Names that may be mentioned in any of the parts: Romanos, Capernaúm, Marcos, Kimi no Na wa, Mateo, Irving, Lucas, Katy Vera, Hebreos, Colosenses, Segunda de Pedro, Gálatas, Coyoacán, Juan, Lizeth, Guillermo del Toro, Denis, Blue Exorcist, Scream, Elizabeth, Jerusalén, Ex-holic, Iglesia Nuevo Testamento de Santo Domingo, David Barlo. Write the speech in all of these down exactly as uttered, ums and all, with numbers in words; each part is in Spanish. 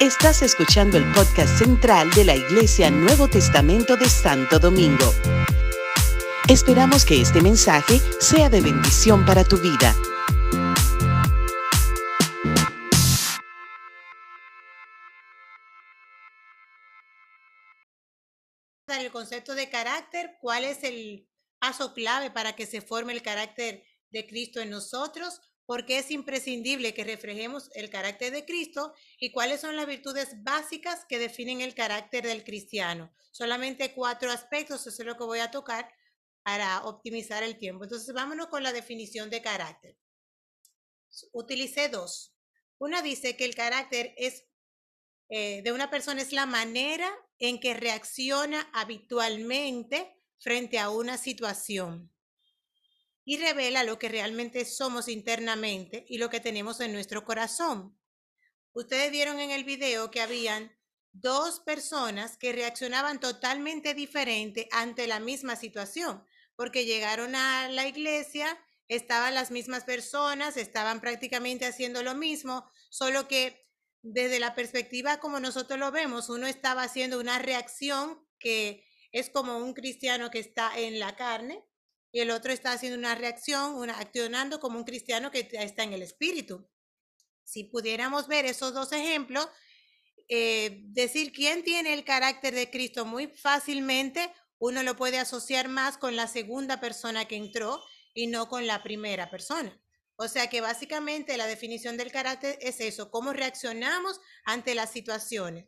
Estás escuchando el podcast central de la Iglesia Nuevo Testamento de Santo Domingo. Esperamos que este mensaje sea de bendición para tu vida. El concepto de carácter, ¿cuál es el paso clave para que se forme el carácter de Cristo en nosotros? ¿Por qué es imprescindible que reflejemos el carácter de Cristo? ¿Y cuáles son las virtudes básicas que definen el carácter del cristiano? Solamente cuatro aspectos, eso es lo que voy a tocar para optimizar el tiempo. Entonces, vámonos con la definición de carácter. Utilicé dos. Una dice que el carácter es eh, de una persona es la manera en que reacciona habitualmente frente a una situación y revela lo que realmente somos internamente y lo que tenemos en nuestro corazón. Ustedes vieron en el video que habían dos personas que reaccionaban totalmente diferente ante la misma situación, porque llegaron a la iglesia, estaban las mismas personas, estaban prácticamente haciendo lo mismo, solo que desde la perspectiva como nosotros lo vemos, uno estaba haciendo una reacción que es como un cristiano que está en la carne, y el otro está haciendo una reacción, una, accionando como un cristiano que está en el espíritu. Si pudiéramos ver esos dos ejemplos, eh, decir quién tiene el carácter de Cristo muy fácilmente, uno lo puede asociar más con la segunda persona que entró y no con la primera persona. O sea que básicamente la definición del carácter es eso, cómo reaccionamos ante las situaciones.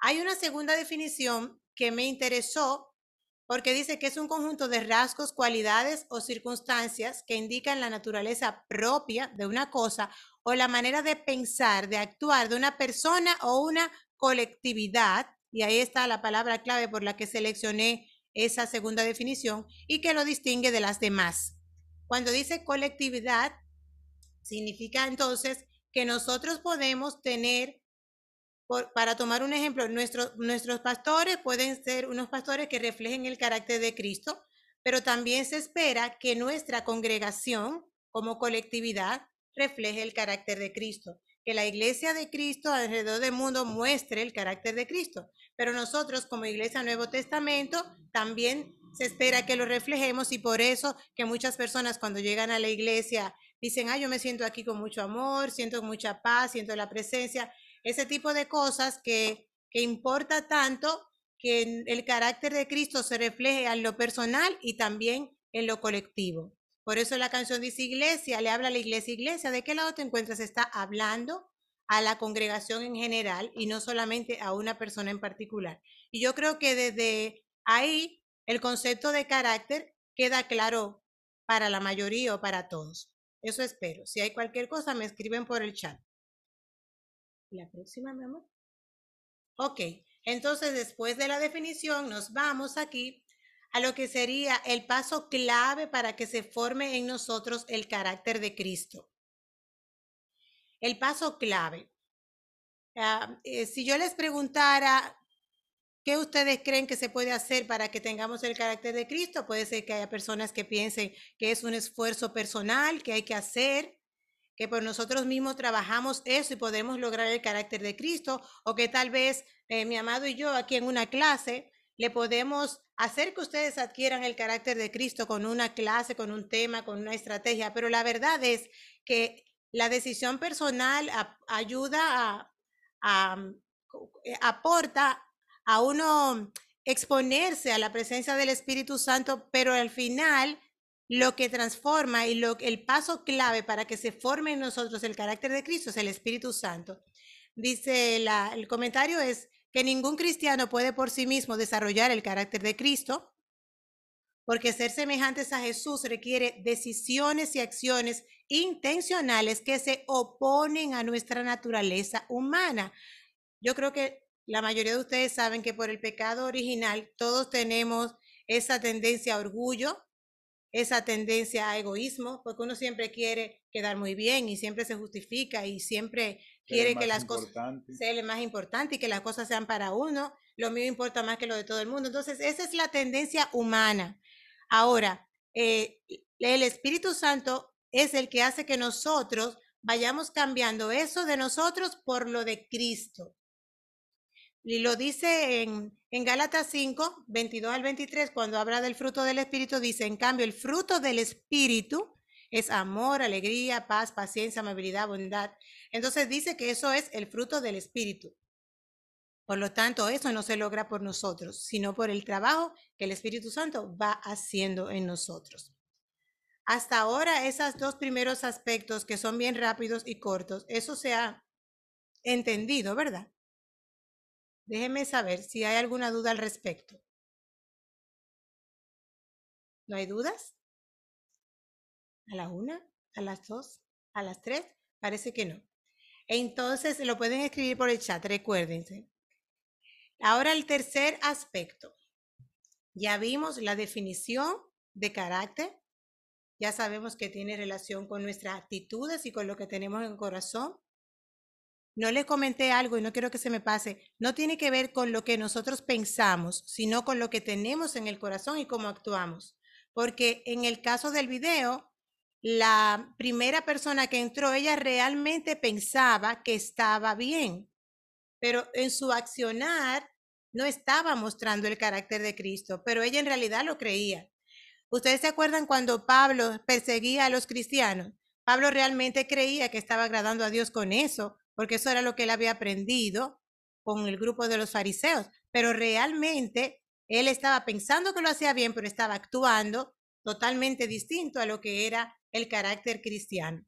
Hay una segunda definición que me interesó, porque dice que es un conjunto de rasgos, cualidades o circunstancias que indican la naturaleza propia de una cosa o la manera de pensar, de actuar de una persona o una colectividad, y ahí está la palabra clave por la que seleccioné esa segunda definición, y que lo distingue de las demás. Cuando dice colectividad, significa entonces que nosotros podemos tener... Por, para tomar un ejemplo, nuestro, nuestros pastores pueden ser unos pastores que reflejen el carácter de Cristo, pero también se espera que nuestra congregación como colectividad refleje el carácter de Cristo, que la iglesia de Cristo alrededor del mundo muestre el carácter de Cristo, pero nosotros como Iglesia Nuevo Testamento también se espera que lo reflejemos, y por eso que muchas personas cuando llegan a la iglesia dicen, ah, yo me siento aquí con mucho amor, siento mucha paz, siento la presencia. Ese tipo de cosas que, que importa tanto que el carácter de Cristo se refleje en lo personal y también en lo colectivo. Por eso la canción dice iglesia, le habla a la iglesia, iglesia, ¿de qué lado te encuentras? Está hablando a la congregación en general y no solamente a una persona en particular. Y yo creo que desde ahí el concepto de carácter queda claro para la mayoría o para todos. Eso espero. Si hay cualquier cosa, me escriben por el chat. La próxima, mi amor. Ok, entonces después de la definición nos vamos aquí a lo que sería el paso clave para que se forme en nosotros el carácter de Cristo. El paso clave. Uh, eh, si yo les preguntara qué ustedes creen que se puede hacer para que tengamos el carácter de Cristo, puede ser que haya personas que piensen que es un esfuerzo personal que hay que hacer, que por nosotros mismos trabajamos eso y podemos lograr el carácter de Cristo, o que tal vez eh, mi amado y yo aquí en una clase le podemos hacer que ustedes adquieran el carácter de Cristo con una clase, con un tema, con una estrategia, pero la verdad es que la decisión personal a, ayuda, a, a, aporta a uno exponerse a la presencia del Espíritu Santo, pero al final... Lo que transforma y lo, el paso clave para que se forme en nosotros el carácter de Cristo es el Espíritu Santo. Dice la, el comentario es que ningún cristiano puede por sí mismo desarrollar el carácter de Cristo, porque ser semejantes a Jesús requiere decisiones y acciones intencionales que se oponen a nuestra naturaleza humana. Yo creo que la mayoría de ustedes saben que por el pecado original todos tenemos esa tendencia a orgullo, esa tendencia a egoísmo, porque uno siempre quiere quedar muy bien y siempre se justifica y siempre quiere que las cosas sean lo más importante y que las cosas sean para uno, lo mío importa más que lo de todo el mundo. Entonces esa es la tendencia humana. Ahora, eh, el Espíritu Santo es el que hace que nosotros vayamos cambiando eso de nosotros por lo de Cristo. Y lo dice en, en Gálatas cinco, veintidós al veintitrés, cuando habla del fruto del Espíritu, dice, en cambio, el fruto del Espíritu es amor, alegría, paz, paciencia, amabilidad, bondad. Entonces dice que eso es el fruto del Espíritu. Por lo tanto, eso no se logra por nosotros, sino por el trabajo que el Espíritu Santo va haciendo en nosotros. Hasta ahora, esos dos primeros aspectos que son bien rápidos y cortos, eso se ha entendido, ¿verdad? Déjenme saber si hay alguna duda al respecto. ¿No hay dudas? ¿A la una? ¿A las dos? ¿A las tres? Parece que no. Entonces lo pueden escribir por el chat, recuérdense. Ahora el tercer aspecto. Ya vimos la definición de carácter. Ya sabemos que tiene relación con nuestras actitudes y con lo que tenemos en el corazón. No les comenté algo y no quiero que se me pase. No tiene que ver con lo que nosotros pensamos, sino con lo que tenemos en el corazón y cómo actuamos. Porque en el caso del video, la primera persona que entró, ella realmente pensaba que estaba bien. Pero en su accionar no estaba mostrando el carácter de Cristo, pero ella en realidad lo creía. ¿Ustedes se acuerdan cuando Pablo perseguía a los cristianos? Pablo realmente creía que estaba agradando a Dios con eso, porque eso era lo que él había aprendido con el grupo de los fariseos. Pero realmente él estaba pensando que lo hacía bien, pero estaba actuando totalmente distinto a lo que era el carácter cristiano.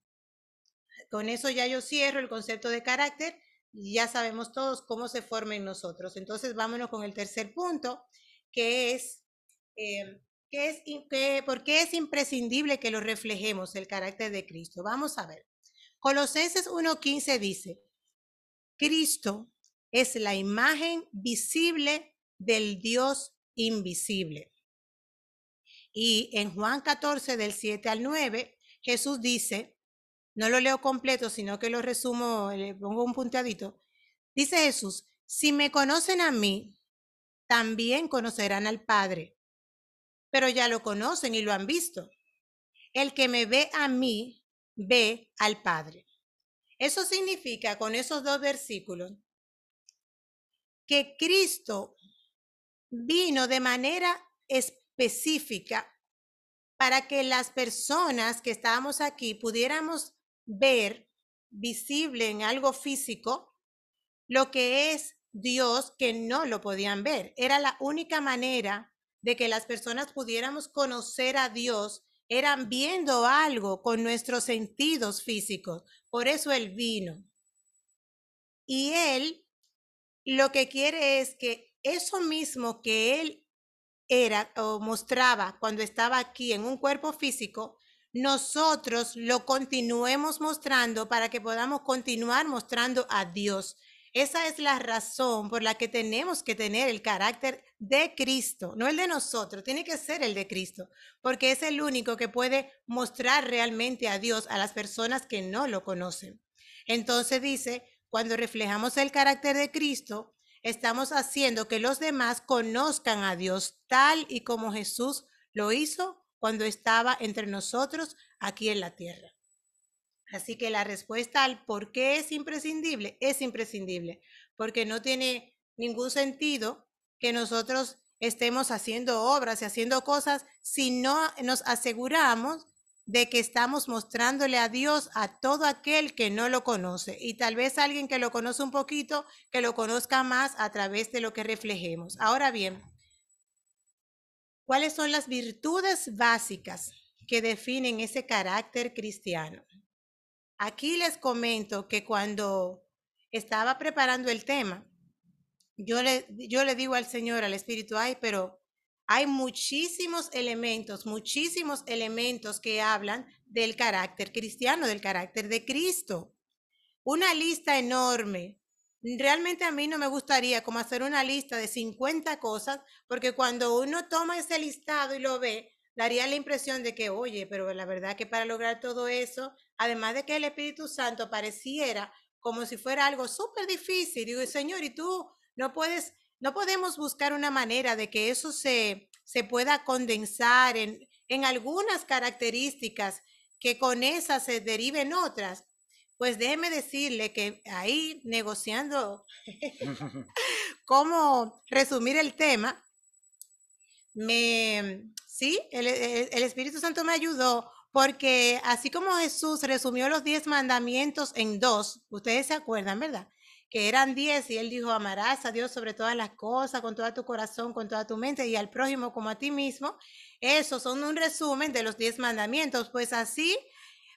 Con eso ya yo cierro el concepto de carácter y ya sabemos todos cómo se forma en nosotros. Entonces vámonos con el tercer punto, que es, eh, que es que, ¿por qué es imprescindible que lo reflejemos el carácter de Cristo? Vamos a ver. Colosenses uno quince dice, Cristo es la imagen visible del Dios invisible. Y en Juan catorce, del siete al nueve, Jesús dice, no lo leo completo, sino que lo resumo, le pongo un punteadito. Dice Jesús, si me conocen a mí, también conocerán al Padre. Pero ya lo conocen y lo han visto. El que me ve a mí, ve al Padre. Eso significa, con esos dos versículos, que Cristo vino de manera específica para que las personas que estábamos aquí pudiéramos ver visible en algo físico lo que es Dios, que no lo podían ver. Era la única manera de que las personas pudiéramos conocer a Dios. Eran viendo algo con nuestros sentidos físicos. Por eso Él vino. Y Él lo que quiere es que eso mismo que Él era o mostraba cuando estaba aquí en un cuerpo físico, nosotros lo continuemos mostrando para que podamos continuar mostrando a Dios. Esa es la razón por la que tenemos que tener el carácter de Cristo, no el de nosotros, tiene que ser el de Cristo, porque es el único que puede mostrar realmente a Dios a las personas que no lo conocen. Entonces dice, cuando reflejamos el carácter de Cristo, estamos haciendo que los demás conozcan a Dios tal y como Jesús lo hizo cuando estaba entre nosotros aquí en la tierra. Así que la respuesta al por qué es imprescindible, es imprescindible, porque no tiene ningún sentido que nosotros estemos haciendo obras y haciendo cosas si no nos aseguramos de que estamos mostrándole a Dios a todo aquel que no lo conoce. Y tal vez alguien que lo conoce un poquito, que lo conozca más a través de lo que reflejemos. Ahora bien, ¿cuáles son las virtudes básicas que definen ese carácter cristiano? Aquí les comento que cuando estaba preparando el tema, yo le, yo le digo al Señor, al Espíritu, ay, pero hay muchísimos elementos, muchísimos elementos que hablan del carácter cristiano, del carácter de Cristo. Una lista enorme. Realmente a mí no me gustaría como hacer una lista de cincuenta cosas, porque cuando uno toma ese listado y lo ve, daría la impresión de que, oye, pero la verdad que para lograr todo eso, además de que el Espíritu Santo pareciera como si fuera algo súper difícil. Digo, Señor, ¿y tú no puedes, no podemos buscar una manera de que eso se, se pueda condensar en, en algunas características que con esas se deriven otras? Pues déjeme decirle que ahí negociando cómo resumir el tema, me, sí, el, el, el Espíritu Santo me ayudó, porque así como Jesús resumió los diez mandamientos en dos, ustedes se acuerdan, ¿verdad? Que eran diez y él dijo, amarás a Dios sobre todas las cosas, con todo tu corazón, con toda tu mente y al prójimo como a ti mismo. Esos son un resumen de los diez mandamientos, pues así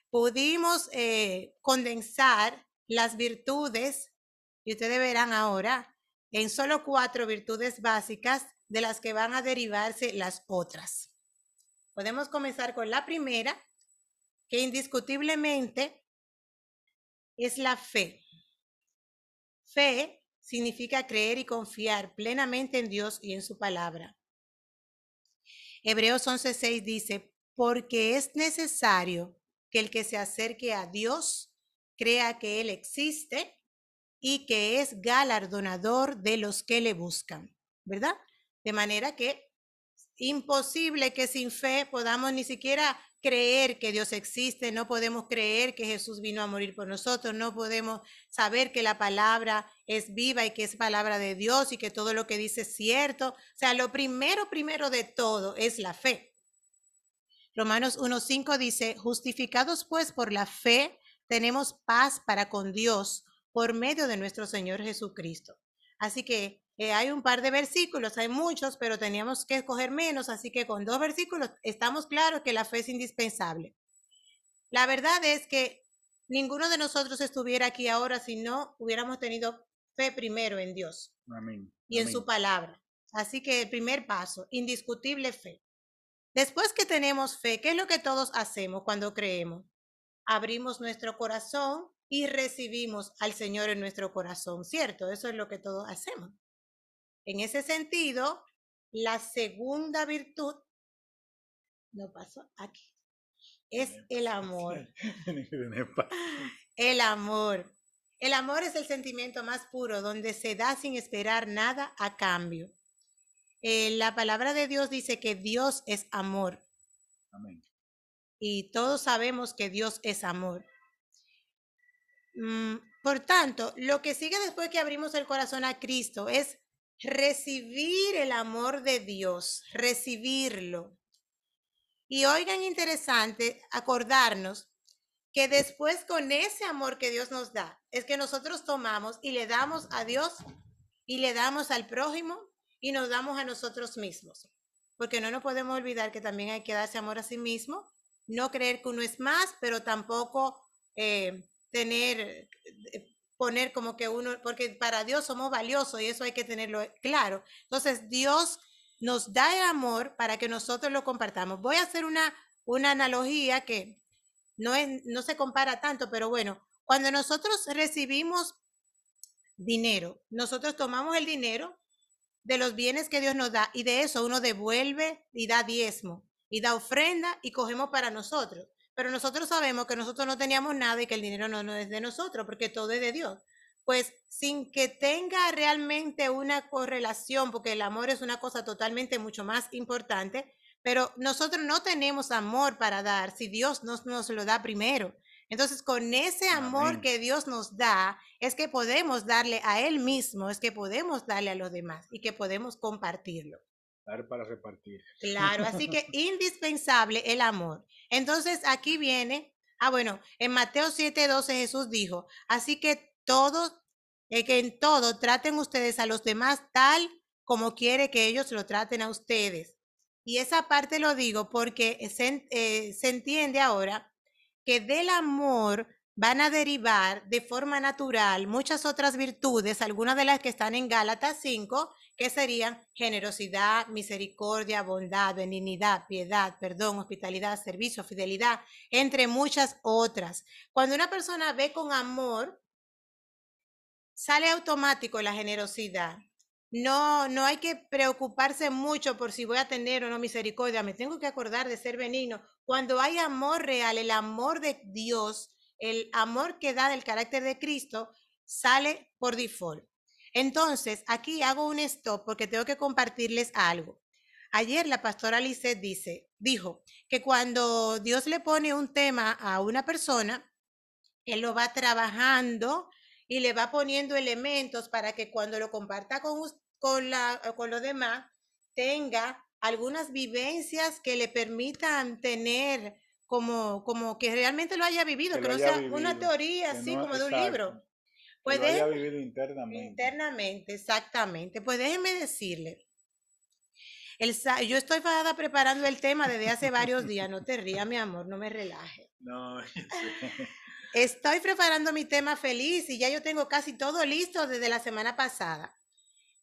pudimos eh, condensar las virtudes, y ustedes verán ahora, en solo cuatro virtudes básicas de las que van a derivarse las otras. Podemos comenzar con la primera, que indiscutiblemente es la fe. Fe significa creer y confiar plenamente en Dios y en su palabra. Hebreos once seis dice, porque es necesario que el que se acerque a Dios crea que Él existe y que es galardonador de los que le buscan, ¿verdad? De manera que imposible que sin fe podamos ni siquiera creer que Dios existe, no podemos creer que Jesús vino a morir por nosotros, no podemos saber que la palabra es viva y que es palabra de Dios y que todo lo que dice es cierto. O sea, lo primero, primero de todo es la fe. Romanos uno cinco dice, justificados pues por la fe, tenemos paz para con Dios por medio de nuestro Señor Jesucristo. Así que eh, hay un par de versículos, hay muchos, pero teníamos que escoger menos, así que con dos versículos estamos claros que la fe es indispensable. La verdad es que ninguno de nosotros estuviera aquí ahora si no hubiéramos tenido fe primero en Dios. Amén. Y Amén. En su palabra. Así que el primer paso, indiscutible fe. Después que tenemos fe, ¿qué es lo que todos hacemos cuando creemos? Abrimos nuestro corazón y recibimos al Señor en nuestro corazón, ¿cierto? Eso es lo que todos hacemos. En ese sentido, la segunda virtud, no pasó aquí, es el amor. El amor. El amor es el sentimiento más puro, donde se da sin esperar nada a cambio. Eh, la palabra de Dios dice que Dios es amor. Amén. Y todos sabemos que Dios es amor. Mm, por tanto, lo que sigue después que abrimos el corazón a Cristo es recibir el amor de Dios, recibirlo. Y oigan, interesante acordarnos que después con ese amor que Dios nos da, es que nosotros tomamos y le damos a Dios y le damos al prójimo. Y nos damos a nosotros mismos, porque no nos podemos olvidar que también hay que darse amor a sí mismo, no creer que uno es más, pero tampoco eh, tener, poner como que uno, porque para Dios somos valiosos y eso hay que tenerlo claro. Entonces Dios nos da el amor para que nosotros lo compartamos. Voy a hacer una, una analogía que no, es, no se compara tanto, pero bueno, cuando nosotros recibimos dinero, nosotros tomamos el dinero de los bienes que Dios nos da, y de eso uno devuelve y da diezmo, y da ofrenda, y cogemos para nosotros. Pero nosotros sabemos que nosotros no teníamos nada y que el dinero no, no es de nosotros, porque todo es de Dios. Pues sin que tenga realmente una correlación, porque el amor es una cosa totalmente mucho más importante, pero nosotros no tenemos amor para dar si Dios nos, nos lo da primero. Entonces, con ese amor Amén. Que Dios nos da, es que podemos darle a Él mismo, es que podemos darle a los demás y que podemos compartirlo. Dar para repartir. Claro, así que indispensable el amor. Entonces, aquí viene, ah bueno, en Mateo siete doce Jesús dijo, así que todos, eh, que en todo traten ustedes a los demás tal como quiere que ellos lo traten a ustedes. Y esa parte lo digo porque se, eh, se entiende ahora que del amor van a derivar de forma natural muchas otras virtudes, algunas de las que están en Gálatas cinco, que serían generosidad, misericordia, bondad, benignidad, piedad, perdón, hospitalidad, servicio, fidelidad, entre muchas otras. Cuando una persona ve con amor, sale automático la generosidad. No, no hay que preocuparse mucho por si voy a tener o no misericordia. Me tengo que acordar de ser benigno. Cuando hay amor real, el amor de Dios, el amor que da del carácter de Cristo, sale por default. Entonces, aquí hago un stop porque tengo que compartirles algo. Ayer la pastora Lizeth dice, dijo que cuando Dios le pone un tema a una persona, Él lo va trabajando y le va poniendo elementos para que cuando lo comparta con, con, la, con los demás, tenga algunas vivencias que le permitan tener como, como que realmente lo haya vivido, que, que no sea vivido, una teoría así no, como de un exacto, libro. Pues que lo haya vivido internamente. Internamente, exactamente. Pues déjeme decirle, el, yo estoy preparando el tema desde hace varios días, no te rías, mi amor, no me relajes. No, sí. Estoy preparando mi tema feliz y ya yo tengo casi todo listo desde la semana pasada.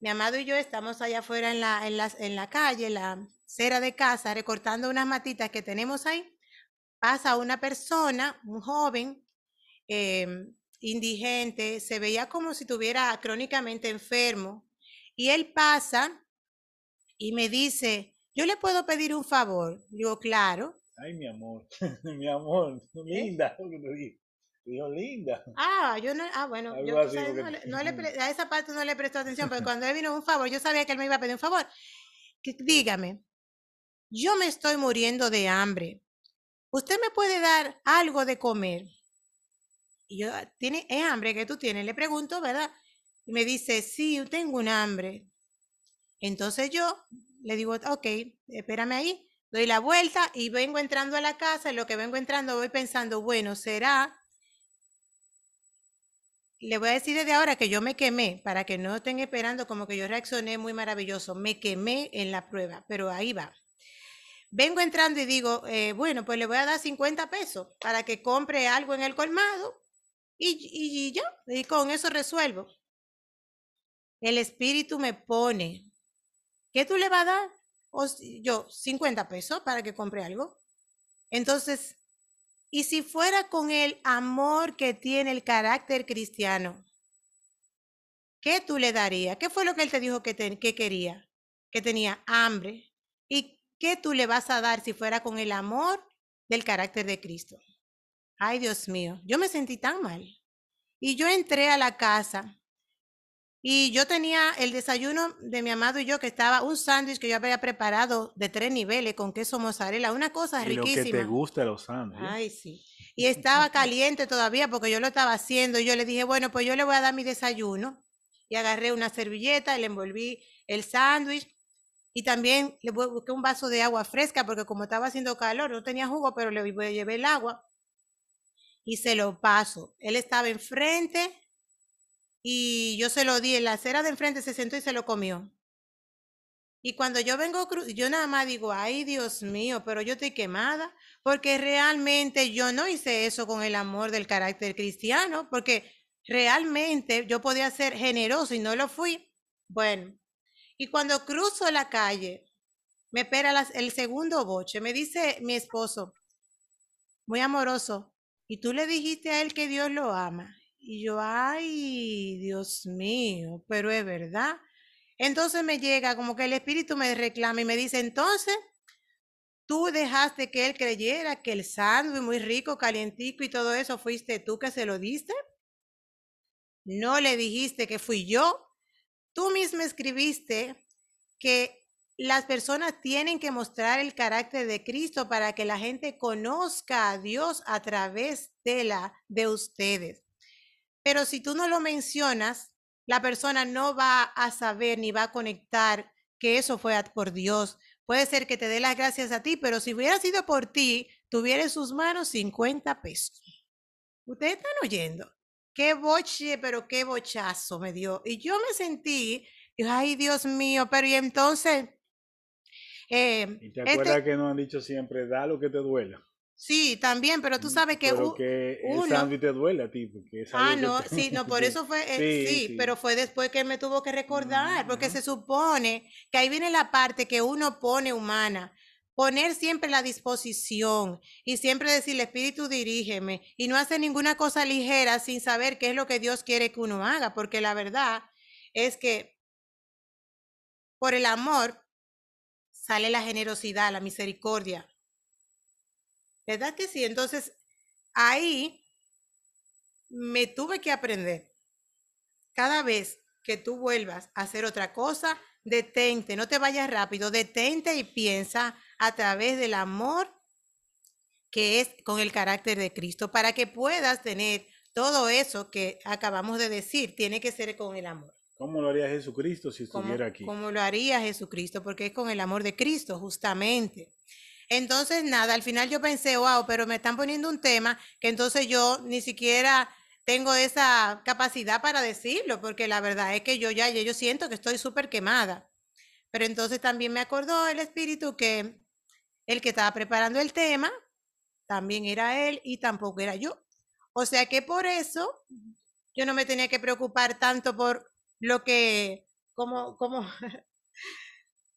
Mi amado y yo estamos allá afuera en la, en la, en la calle, en la acera de casa, recortando unas matitas que tenemos ahí. Pasa una persona, un joven, eh, indigente, se veía como si estuviera crónicamente enfermo. Y él pasa y me dice, ¿yo le puedo pedir un favor? Digo, claro. Ay, mi amor, mi amor, linda. ¿Eh? Dijo linda. Ah, yo no, ah, bueno, yo, así, sabes, porque... no, no le, a esa parte no le prestó atención, porque cuando él vino un favor, yo sabía que él me iba a pedir un favor. Que, dígame, yo me estoy muriendo de hambre. ¿Usted me puede dar algo de comer? Y yo, ¿tiene, es hambre que tú tienes? Le pregunto, ¿verdad? Y me dice, sí, tengo un hambre. Entonces yo le digo, ok, espérame ahí, doy la vuelta y vengo entrando a la casa, en lo que vengo entrando voy pensando, bueno, será... Le voy a decir desde ahora que yo me quemé, para que no estén esperando como que yo reaccioné muy maravilloso. Me quemé en la prueba, pero ahí va. Vengo entrando y digo, eh, bueno, pues le voy a dar cincuenta pesos para que compre algo en el colmado y, y, y yo, y con eso resuelvo. El espíritu me pone, ¿qué tú le vas a dar? O, yo, cincuenta pesos para que compre algo. Entonces... Y si fuera con el amor que tiene el carácter cristiano, ¿qué tú le darías? ¿Qué fue lo que él te dijo que, te, que quería? Que tenía hambre. ¿Y qué tú le vas a dar si fuera con el amor del carácter de Cristo? Ay, Dios mío, yo me sentí tan mal. Y yo entré a la casa y yo tenía el desayuno de mi amado y yo, que estaba un sándwich que yo había preparado de tres niveles con queso mozzarella, una cosa y riquísima. Y lo que te gusta los sándwiches. Ay, sí. Y estaba caliente todavía porque yo lo estaba haciendo y yo le dije, bueno, pues yo le voy a dar mi desayuno. Y agarré una servilleta y le envolví el sándwich y también le busqué un vaso de agua fresca porque como estaba haciendo calor, no tenía jugo, pero le llevé el agua y se lo paso. Él estaba enfrente. Y yo se lo di en la acera de enfrente, se sentó y se lo comió. Y cuando yo vengo, yo nada más digo, ay Dios mío, pero yo estoy quemada, porque realmente yo no hice eso con el amor del carácter cristiano, porque realmente yo podía ser generoso y no lo fui. Bueno, y cuando cruzo la calle, me espera las, el segundo boche, me dice mi esposo, muy amoroso, ¿y tú le dijiste a él que Dios lo ama? Y yo, ay, Dios mío, pero es verdad. Entonces me llega como que el espíritu me reclama y me dice, entonces, tú dejaste que él creyera que el sándwich muy rico, calientico y todo eso, ¿fuiste tú que se lo diste? No le dijiste que fui yo. Tú misma escribiste que las personas tienen que mostrar el carácter de Cristo para que la gente conozca a Dios a través de, la, de ustedes. Pero si tú no lo mencionas, la persona no va a saber ni va a conectar que eso fue por Dios. Puede ser que te dé las gracias a ti, pero si hubiera sido por ti, tuviera en sus manos cincuenta pesos. Ustedes están oyendo. Qué boche, pero qué bochazo me dio. Y yo me sentí, ay Dios mío, pero y entonces... Eh, ¿Y te acuerdas este... que nos han dicho siempre, da lo que te duela? Sí, también, pero tú sabes que, pero que uno... el sándwich te duele a ti. Porque ah, no, te... sí, no, por eso fue, eh, sí, sí, sí, pero fue después que él me tuvo que recordar, uh-huh. Porque se supone que ahí viene la parte que uno pone humana, poner siempre la disposición y siempre decirle, Espíritu, dirígeme, y no hacer ninguna cosa ligera sin saber qué es lo que Dios quiere que uno haga, porque la verdad es que por el amor sale la generosidad, la misericordia. ¿Verdad que sí? Entonces, ahí me tuve que aprender. Cada vez que tú vuelvas a hacer otra cosa, detente, no te vayas rápido, detente y piensa a través del amor que es con el carácter de Cristo para que puedas tener Todo eso que acabamos de decir tiene que ser con el amor. ¿Cómo lo haría Jesucristo si estuviera aquí? ¿Cómo lo haría Jesucristo? Porque es con el amor de Cristo, justamente. Entonces, nada, al final yo pensé, wow, pero me están poniendo un tema que entonces yo ni siquiera tengo esa capacidad para decirlo, porque la verdad es que yo ya yo siento que estoy súper quemada. Pero entonces también me acordó el Espíritu que el que estaba preparando el tema también era él y tampoco era yo. O sea que por eso yo no me tenía que preocupar tanto por lo que, como, como,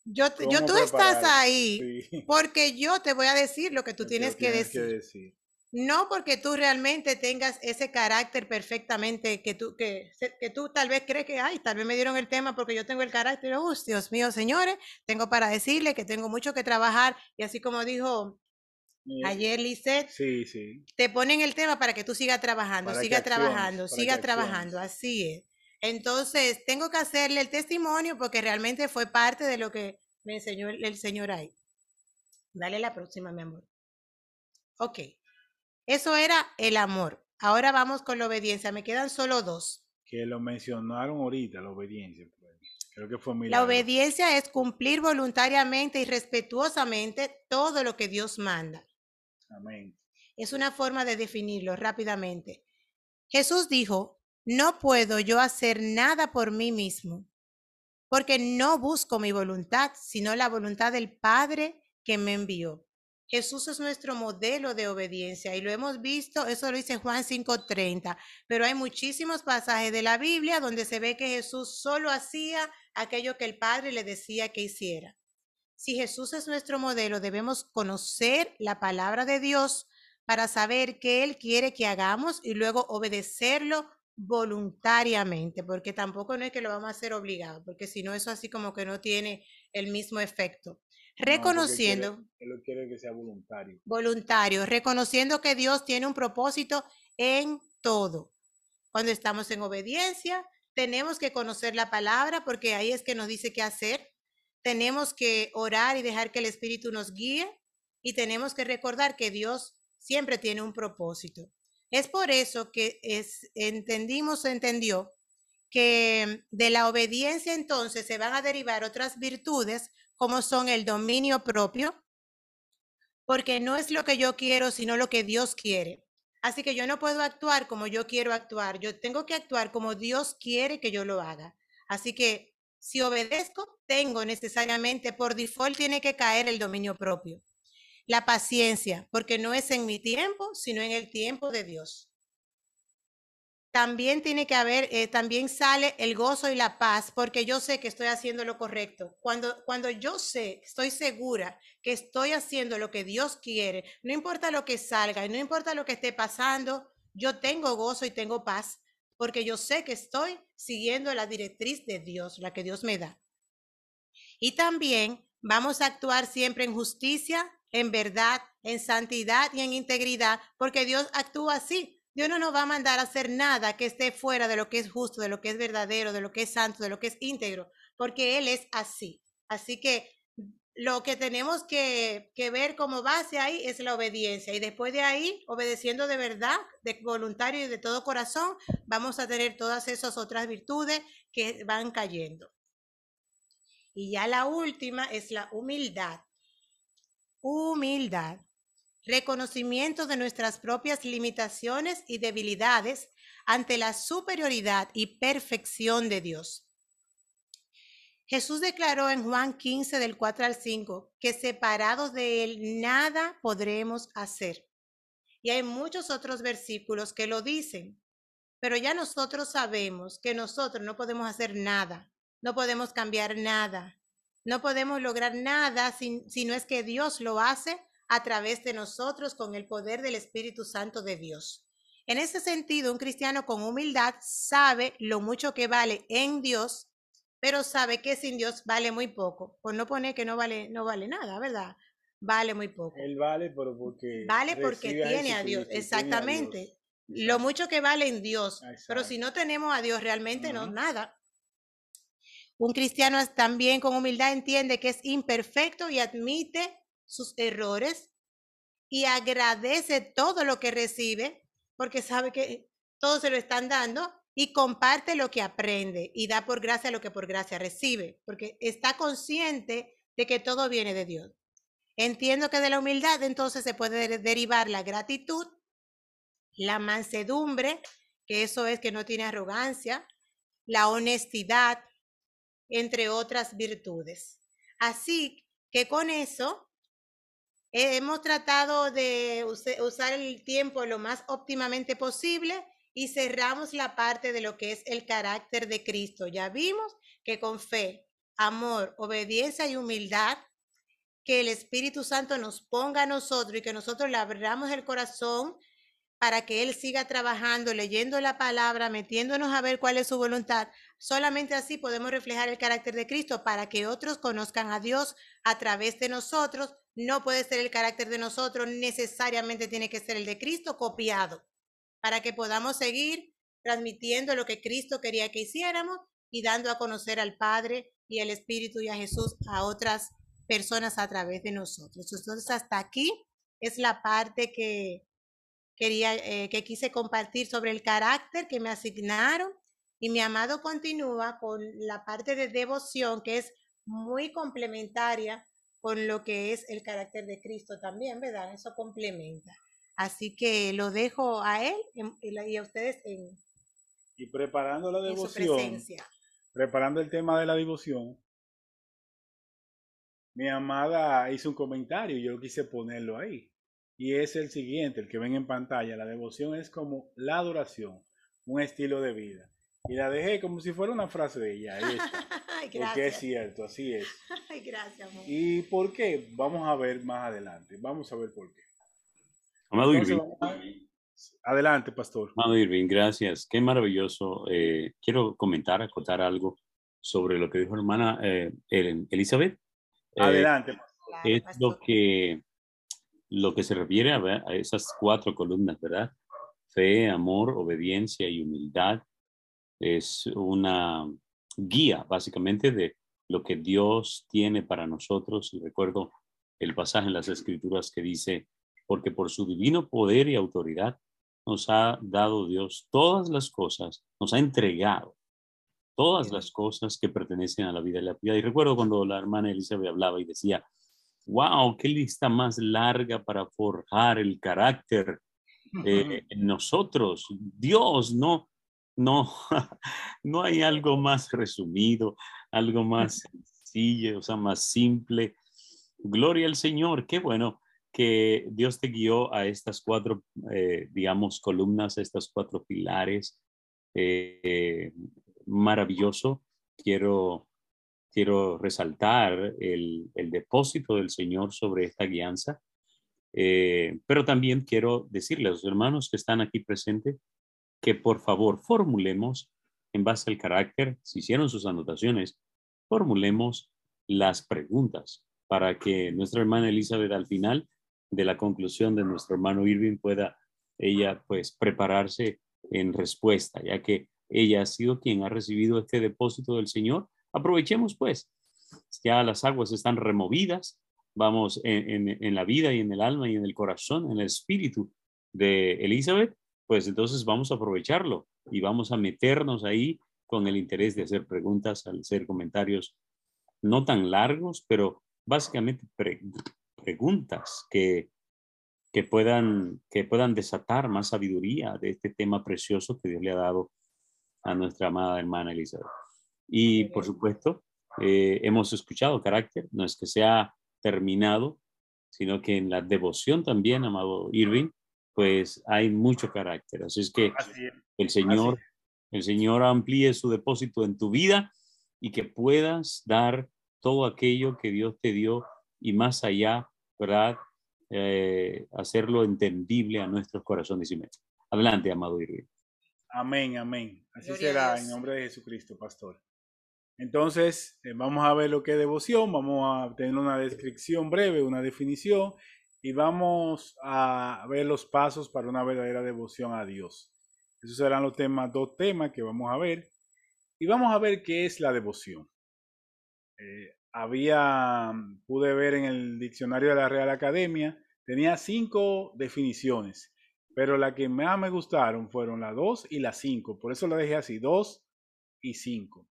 yo, yo tú estás ahí, sí, porque yo te voy a decir lo que tú tienes, que, tienes decir. que decir. No porque tú realmente tengas ese carácter perfectamente que tú, que, que tú tal vez crees que, ay, tal vez me dieron el tema porque yo tengo el carácter. Uy, Dios mío, señores, tengo para decirle que tengo mucho que trabajar y así como dijo... Ayer, Lizeth, sí, sí. te ponen el tema para que tú sigas trabajando, sigas trabajando, sigas trabajando, así es. Entonces, tengo que hacerle el testimonio porque realmente fue parte de lo que me enseñó el, el Señor ahí. Dale la próxima, mi amor. Ok, eso era el amor. Ahora vamos con la obediencia, me quedan solo dos. Que lo mencionaron ahorita, la obediencia. Creo que fue la obediencia es cumplir voluntariamente y respetuosamente todo lo que Dios manda. Amén. Es una forma de definirlo rápidamente. Jesús dijo, no puedo yo hacer nada por mí mismo, porque no busco mi voluntad, sino la voluntad del Padre que me envió. Jesús es nuestro modelo de obediencia y lo hemos visto, eso lo dice Juan cinco treinta, pero hay muchísimos pasajes de la Biblia donde se ve que Jesús solo hacía aquello que el Padre le decía que hiciera. Si Jesús es nuestro modelo, debemos conocer la palabra de Dios para saber qué Él quiere que hagamos y luego obedecerlo voluntariamente, porque tampoco no es que lo vamos a hacer obligado, porque si no, eso así como que no tiene el mismo efecto. Reconociendo, no, quiere, él quiere que sea voluntario. Voluntario, reconociendo que Dios tiene un propósito en todo. Cuando estamos en obediencia, tenemos que conocer la palabra porque ahí es que nos dice qué hacer. Tenemos que orar y dejar que el Espíritu nos guíe y tenemos que recordar que Dios siempre tiene un propósito. Es por eso que es, entendimos, entendió que de la obediencia entonces se van a derivar otras virtudes como son el dominio propio, porque no es lo que yo quiero, sino lo que Dios quiere. Así que yo no puedo actuar como yo quiero actuar, yo tengo que actuar como Dios quiere que yo lo haga. Así que si obedezco, tengo necesariamente, por default tiene que caer el dominio propio. La paciencia, porque no es en mi tiempo, sino en el tiempo de Dios. También tiene que haber, eh, también sale el gozo y la paz, porque yo sé que estoy haciendo lo correcto. Cuando, cuando yo sé, estoy segura que estoy haciendo lo que Dios quiere, no importa lo que salga y no importa lo que esté pasando, yo tengo gozo y tengo paz, porque yo sé que estoy siguiendo la directriz de Dios, la que Dios me da. Y también vamos a actuar siempre en justicia, en verdad, en santidad y en integridad, porque Dios actúa así. Dios no nos va a mandar a hacer nada que esté fuera de lo que es justo, de lo que es verdadero, de lo que es santo, de lo que es íntegro, porque Él es así. Así que lo que tenemos que, que ver como base ahí es la obediencia. Y después de ahí, obedeciendo de verdad, de voluntario y de todo corazón, vamos a tener todas esas otras virtudes que van cayendo. Y ya la última es la humildad. Humildad. Reconocimiento de nuestras propias limitaciones y debilidades ante la superioridad y perfección de Dios. Jesús declaró en Juan quince, del cuatro al cinco, que separados de Él nada podremos hacer. Y hay muchos otros versículos que lo dicen, pero ya nosotros sabemos que nosotros no podemos hacer nada, no podemos cambiar nada, no podemos lograr nada si, si no es que Dios lo hace a través de nosotros con el poder del Espíritu Santo de Dios. En ese sentido, un cristiano con humildad sabe lo mucho que vale en Dios, pero sabe que sin Dios vale muy poco. Por no poner que no vale, no vale nada, ¿verdad? Vale muy poco. Él vale, pero porque... Vale porque tiene a Dios, exactamente. A Dios. Lo mucho que vale en Dios, exacto. Pero si no tenemos a Dios realmente uh-huh. no es nada. Un cristiano también con humildad entiende que es imperfecto y admite sus errores y agradece todo lo que recibe porque sabe que todos se lo están dando, y comparte lo que aprende y da por gracia lo que por gracia recibe, porque está consciente de que todo viene de Dios. Entiendo que de la humildad entonces se puede derivar la gratitud, la mansedumbre, que eso es que no tiene arrogancia, la honestidad, entre otras virtudes. Así que con eso eh, hemos tratado de us usar el tiempo lo más óptimamente posible y cerramos la parte de lo que es el carácter de Cristo. Ya vimos que con fe, amor, obediencia y humildad, que el Espíritu Santo nos ponga a nosotros y que nosotros le abramos el corazón para que Él siga trabajando, leyendo la palabra, metiéndonos a ver cuál es su voluntad. Solamente así podemos reflejar el carácter de Cristo para que otros conozcan a Dios a través de nosotros. No puede ser el carácter de nosotros, necesariamente tiene que ser el de Cristo copiado, para que podamos seguir transmitiendo lo que Cristo quería que hiciéramos y dando a conocer al Padre y al Espíritu y a Jesús a otras personas a través de nosotros. Entonces, hasta aquí es la parte que quería, eh, que quise compartir sobre el carácter que me asignaron, y mi amado continúa con la parte de devoción, que es muy complementaria con lo que es el carácter de Cristo también, ¿verdad? Eso complementa. Así que lo dejo a él y a ustedes en, y preparando la devoción, en su presencia. Preparando el tema de la devoción, mi amada hizo un comentario y yo quise ponerlo ahí. Y es el siguiente, el que ven en pantalla. La devoción es como la adoración, un estilo de vida. Y la dejé como si fuera una frase de ella. Ahí está. Ay, porque es cierto, así es. Ay, gracias, amor. ¿Y por qué? Vamos a ver más adelante. Vamos a ver por qué. Amado Irving. A... Adelante, pastor. Amado Irving, gracias. Qué maravilloso. Eh, quiero comentar, acotar algo sobre lo que dijo hermana eh, Elizabeth. Adelante. Eh, claro, es pastor. lo que lo que se refiere a, a esas cuatro columnas, ¿verdad? Fe, amor, obediencia y humildad. Es una guía, básicamente, de lo que Dios tiene para nosotros. Y recuerdo el pasaje en las Escrituras que dice, porque por su divino poder y autoridad nos ha dado Dios todas las cosas, nos ha entregado todas las cosas que pertenecen a la vida y la piedad. Y recuerdo cuando la hermana Elizabeth hablaba y decía, wow, qué lista más larga para forjar el carácter eh, en nosotros. Dios, no, no, no hay algo más resumido, algo más sencillo, o sea, más simple. Gloria al Señor, qué bueno que Dios te guió a estas cuatro, eh, digamos, columnas, a estas cuatro pilares. Eh, eh, maravilloso. Quiero, quiero resaltar el, el depósito del Señor sobre esta guianza. Eh, pero también quiero decirle a los hermanos que están aquí presentes que por favor formulemos, en base al carácter, si hicieron sus anotaciones, formulemos las preguntas para que nuestra hermana Elizabeth al final de la conclusión de nuestro hermano Irving pueda ella pues prepararse en respuesta, ya que ella ha sido quien ha recibido este depósito del Señor. Aprovechemos pues, ya las aguas están removidas, vamos en, en, en la vida y en el alma y en el corazón, en el espíritu de Elizabeth, pues entonces vamos a aprovecharlo y vamos a meternos ahí con el interés de hacer preguntas, hacer comentarios no tan largos, pero básicamente pre preguntas que, que, puedan, que puedan desatar más sabiduría de este tema precioso que Dios le ha dado a nuestra amada hermana Elizabeth. Y por supuesto, eh, hemos escuchado carácter, no es que sea terminado, sino que en la devoción también, amado Irving, pues hay mucho carácter. Así es que Así es. el Señor, el Señor amplíe su depósito en tu vida y que puedas dar todo aquello que Dios te dio y más allá, ¿verdad? Eh, hacerlo entendible a nuestros corazones y mentes. Adelante, amado Irving. Amén, amén. Así Gloria será, en nombre de Jesucristo, pastor. Entonces, eh, vamos a ver lo que es devoción, vamos a tener una descripción breve, una definición, y vamos a ver los pasos para una verdadera devoción a Dios. Esos serán los temas, dos temas que vamos a ver. Y vamos a ver qué es la devoción. Eh, había, pude ver en el diccionario de la Real Academia, tenía cinco definiciones. Pero la que más me gustaron fueron la dos y la cinco. Por eso la dejé así, dos y cinco.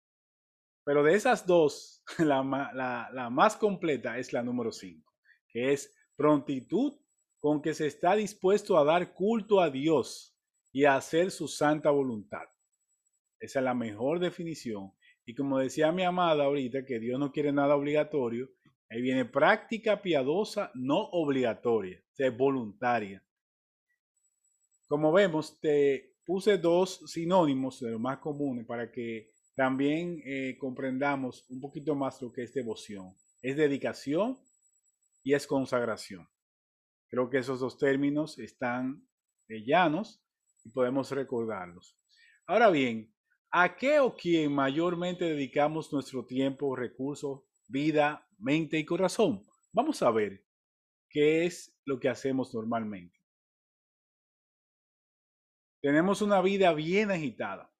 Pero de esas dos, la, la, la más completa es la número cinco, que es prontitud con que se está dispuesto a dar culto a Dios y a hacer su santa voluntad. Esa es la mejor definición. Y como decía mi amada ahorita, que Dios no quiere nada obligatorio, ahí viene práctica piadosa no obligatoria, es voluntaria. Como vemos, te puse dos sinónimos de los más comunes para que también eh, comprendamos un poquito más lo que es devoción. Es dedicación y es consagración. Creo que esos dos términos están eh, llanos y podemos recordarlos. Ahora bien, ¿a qué o quién mayormente dedicamos nuestro tiempo, recursos, vida, mente y corazón? Vamos a ver qué es lo que hacemos normalmente. Tenemos una vida bien agitada,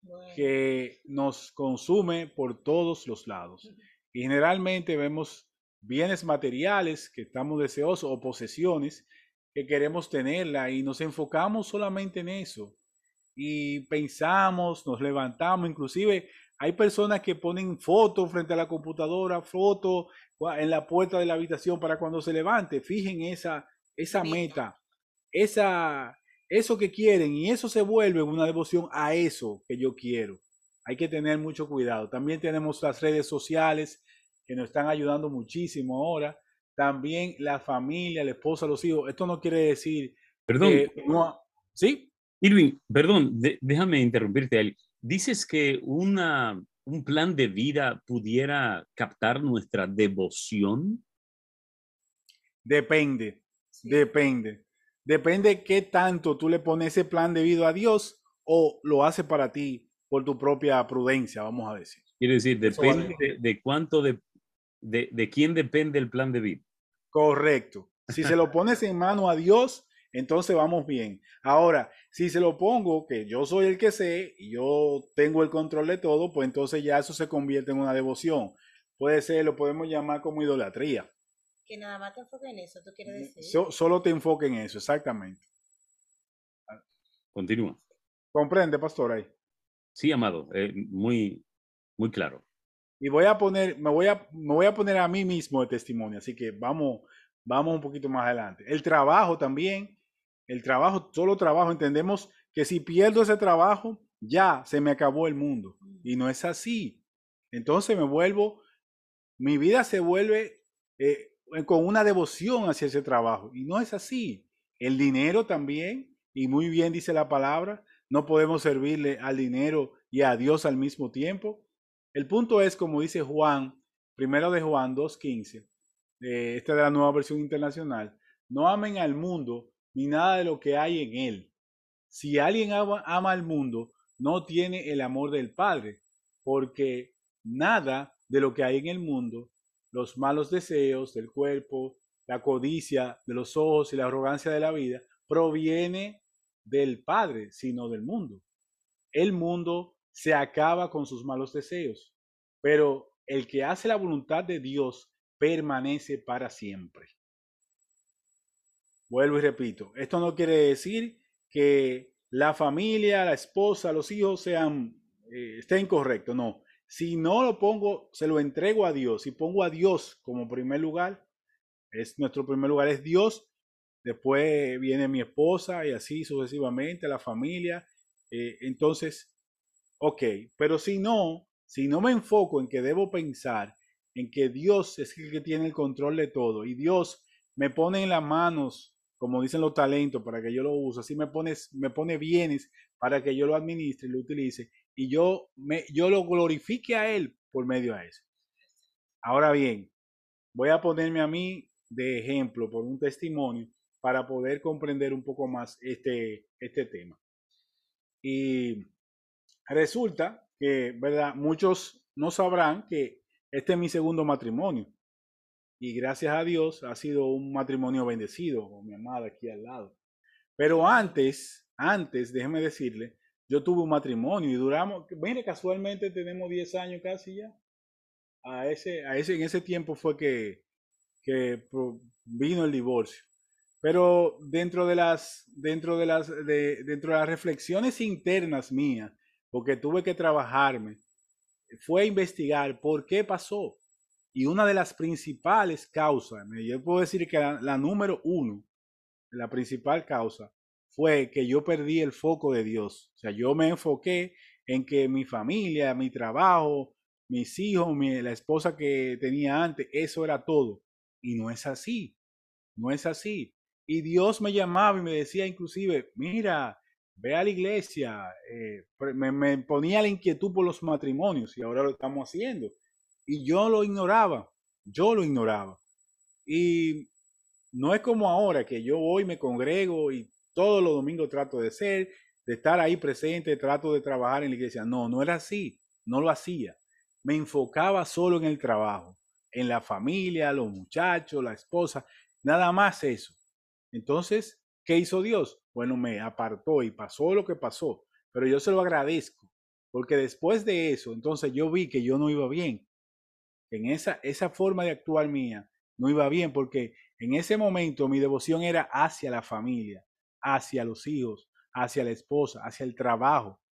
bueno, que nos consume por todos los lados. Y generalmente vemos bienes materiales que estamos deseosos o posesiones que queremos tenerla y nos enfocamos solamente en eso. Y pensamos, nos levantamos, inclusive hay personas que ponen fotos frente a la computadora, fotos en la puerta de la habitación para cuando se levante. Fijen esa, esa meta, esa... eso que quieren, y eso se vuelve una devoción a eso que yo quiero. Hay que tener mucho cuidado. También tenemos las redes sociales que nos están ayudando muchísimo ahora. También la familia, la esposa, los hijos. Esto no quiere decir... Perdón. Eh, no, ¿sí? Irving, perdón, de, déjame interrumpirte, Ali. Dices que una, un plan de vida pudiera captar nuestra devoción. Depende, sí. depende. Depende qué tanto tú le pones ese plan debido a Dios o lo hace para ti por tu propia prudencia, vamos a decir. Quiere decir, depende de, de cuánto, de, de, de quién depende el plan de vida. Correcto. Si se lo pones en mano a Dios, entonces vamos bien. Ahora, si se lo pongo, que yo soy el que sé, y yo tengo el control de todo, pues entonces ya eso se convierte en una devoción. Puede ser, lo podemos llamar como idolatría. Que nada más te enfoques en eso, ¿tú quieres decir? So, solo te enfoques en eso, exactamente. Continúa. ¿Comprende, pastor, ahí? Sí, amado, eh, muy, muy claro. Y voy a poner, me voy a, me voy a poner a mí mismo de testimonio, así que vamos, vamos un poquito más adelante. El trabajo también, el trabajo, solo trabajo, entendemos que si pierdo ese trabajo, ya se me acabó el mundo. Y no es así. Entonces me vuelvo, mi vida se vuelve... Eh, con una devoción hacia ese trabajo. Y no es así. El dinero también, y muy bien dice la palabra, no podemos servirle al dinero y a Dios al mismo tiempo. El punto es, como dice Juan, primero de Juan dos quince, eh, esta de la nueva versión internacional, no amen al mundo ni nada de lo que hay en él. Si alguien ama, ama al mundo, no tiene el amor del Padre, porque nada de lo que hay en el mundo, los malos deseos del cuerpo, la codicia de los ojos y la arrogancia de la vida, proviene del Padre, sino del mundo. El mundo se acaba con sus malos deseos, pero el que hace la voluntad de Dios permanece para siempre. Vuelvo y repito, esto no quiere decir que la familia, la esposa, los hijos sean, eh, estén correctos, no. Si no lo pongo, se lo entrego a Dios. Si pongo a Dios como primer lugar, es nuestro primer lugar es Dios. Después viene mi esposa y así sucesivamente, la familia. Eh, entonces, ok. Pero si no, si no me enfoco en que debo pensar en que Dios es el que tiene el control de todo y Dios me pone en las manos, como dicen los talentos, para que yo lo use. Así me pone, me pone bienes para que yo lo administre y lo utilice. Y yo, me, yo lo glorifique a él por medio de eso. Ahora bien, voy a ponerme a mí de ejemplo por un testimonio para poder comprender un poco más este, este tema. Y resulta que, ¿verdad? Muchos no sabrán que este es mi segundo matrimonio. Y gracias a Dios ha sido un matrimonio bendecido, con mi amada aquí al lado. Pero antes, antes, déjeme decirle, yo tuve un matrimonio y duramos, mire, casualmente tenemos diez años casi ya. A ese, a ese, en ese tiempo fue que, que vino el divorcio. Pero dentro de las, dentro de las, de, dentro de las reflexiones internas mías, porque tuve que trabajarme, fue investigar por qué pasó. Y una de las principales causas, yo puedo decir que la, la número uno, la principal causa, fue que yo perdí el foco de Dios. O sea, yo me enfoqué en que mi familia, mi trabajo, mis hijos, mi, la esposa que tenía antes, eso era todo. Y no es así, no es así. Y Dios me llamaba y me decía inclusive, mira, ve a la iglesia. Eh, me, me ponía la inquietud por los matrimonios y ahora lo estamos haciendo. Y yo lo ignoraba, yo lo ignoraba. Y no es como ahora que yo voy, me congrego y todos los domingos trato de ser, de estar ahí presente, trato de trabajar en la iglesia. No, no era así, no lo hacía. Me enfocaba solo en el trabajo, en la familia, los muchachos, la esposa, nada más eso. Entonces, ¿qué hizo Dios? Bueno, me apartó y pasó lo que pasó, pero yo se lo agradezco, porque después de eso, entonces yo vi que yo no iba bien. En esa, esa forma de actuar mía no iba bien, porque en ese momento mi devoción era hacia la familia, hacia los hijos, hacia la esposa, hacia el trabajo.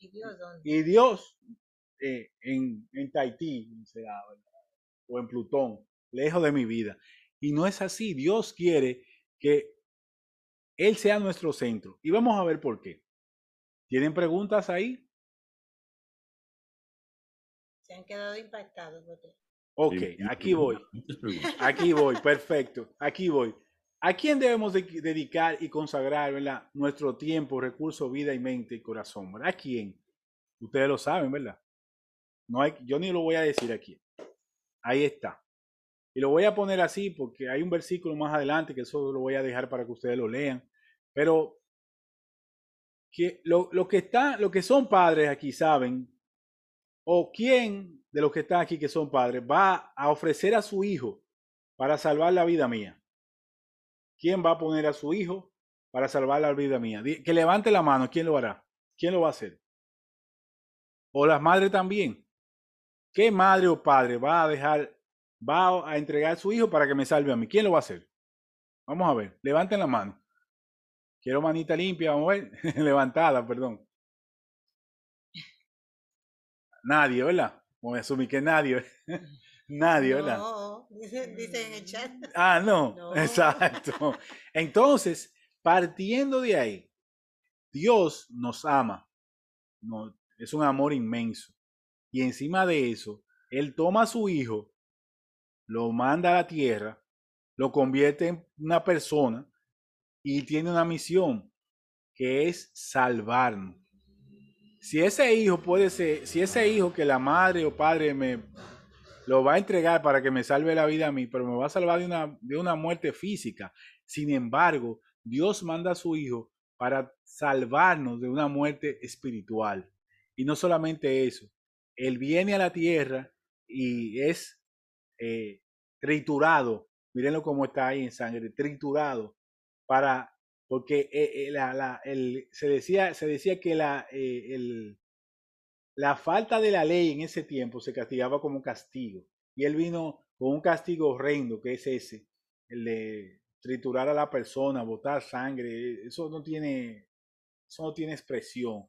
¿Y Dios dónde? Y Dios eh, en, en Tahití, o en Plutón, lejos de mi vida. Y no es así. Dios quiere que Él sea nuestro centro. Y vamos a ver por qué. ¿Tienen preguntas ahí? Se han quedado impactados. Ok, aquí voy, aquí voy, perfecto, aquí voy. ¿A quién debemos de dedicar y consagrar, ¿verdad?, nuestro tiempo, recursos, vida y mente y corazón? ¿Verdad? ¿A quién? Ustedes lo saben, ¿verdad? No hay, yo ni lo voy a decir aquí. Ahí está. Y lo voy a poner así porque hay un versículo más adelante que eso lo voy a dejar para que ustedes lo lean. Pero que lo, lo que está, lo que son padres aquí saben, o quién de los que están aquí que son padres va a ofrecer a su hijo para salvar la vida mía. ¿Quién va a poner a su hijo para salvar la vida mía? Que levante la mano. ¿Quién lo hará? ¿Quién lo va a hacer? O las madres también. ¿Qué madre o padre va a dejar, va a entregar a su hijo para que me salve a mí? ¿Quién lo va a hacer? Vamos a ver. Levanten la mano. Quiero manita limpia. Vamos a ver. Levantada, perdón. Nadie, ¿verdad? Bueno, me asumí que nadie. Nadie, ¿verdad? No, dice en el chat. Ah, no, no, exacto. Entonces, partiendo de ahí, Dios nos ama. No, es un amor inmenso. Y encima de eso, Él toma a su hijo, lo manda a la tierra, lo convierte en una persona y tiene una misión que es salvarnos. Si ese hijo puede ser, si ese hijo que la madre o padre me lo va a entregar para que me salve la vida a mí, pero me va a salvar de una, de una muerte física. Sin embargo, Dios manda a su hijo para salvarnos de una muerte espiritual. Y no solamente eso, Él viene a la tierra y es eh, triturado. Mírenlo cómo está ahí en sangre, triturado, para... Porque eh, eh, la, la, el, se, decía, se decía que la, eh, el, la falta de la ley en ese tiempo se castigaba como castigo. Y él vino con un castigo horrendo, que es ese, el de triturar a la persona, botar sangre. Eso no tiene, eso no tiene expresión.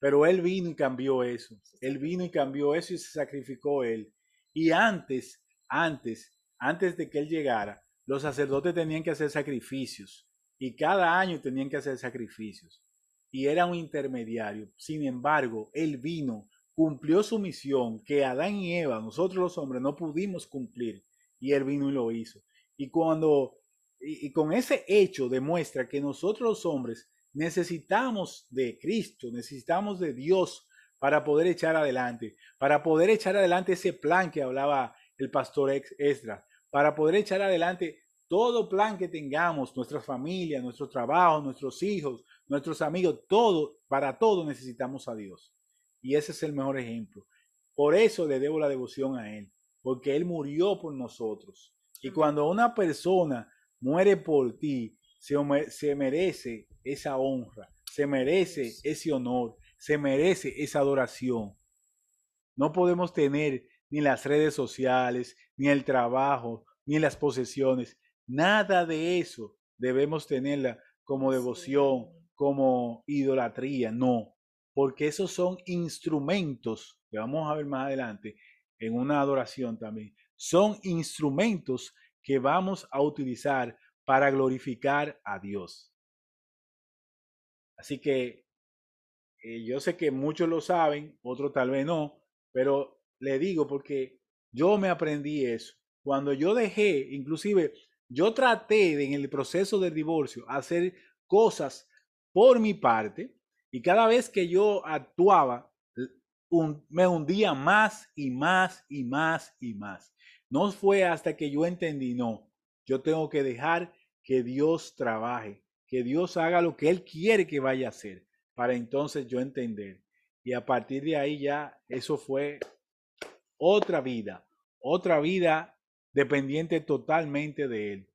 Pero él vino y cambió eso. Él vino y cambió eso y se sacrificó él. Y antes, antes, antes de que él llegara, los sacerdotes tenían que hacer sacrificios. Y cada año tenían que hacer sacrificios. Y era un intermediario. Sin embargo, él vino, cumplió su misión que Adán y Eva, nosotros los hombres, no pudimos cumplir. Y él vino y lo hizo. Y, cuando, y, y con ese hecho demuestra que nosotros los hombres necesitamos de Cristo, necesitamos de Dios para poder echar adelante, para poder echar adelante ese plan que hablaba el pastor Esdras, para poder echar adelante todo plan que tengamos, nuestra familia, nuestro trabajo, nuestros hijos, nuestros amigos, todo, para todo necesitamos a Dios. Y ese es el mejor ejemplo. Por eso le debo la devoción a Él, porque Él murió por nosotros. Y cuando una persona muere por ti, se, se merece esa honra, se merece ese honor, se merece esa adoración. No podemos tener ni las redes sociales, ni el trabajo, ni las posesiones. Nada de eso debemos tenerla como devoción, como idolatría. No, porque esos son instrumentos, que vamos a ver más adelante, en una adoración también. Son instrumentos que vamos a utilizar para glorificar a Dios. Así que eh, yo sé que muchos lo saben, otros tal vez no, pero le digo porque yo me aprendí eso. Cuando yo dejé, inclusive yo traté de, en el proceso del divorcio, hacer cosas por mi parte, y cada vez que yo actuaba, un, me hundía más y más y más y más. No fue hasta que yo entendí, no, yo tengo que dejar que Dios trabaje, que Dios haga lo que Él quiere que vaya a hacer, para entonces yo entender. Y a partir de ahí ya eso fue otra vida, otra vida dependiente totalmente de Él.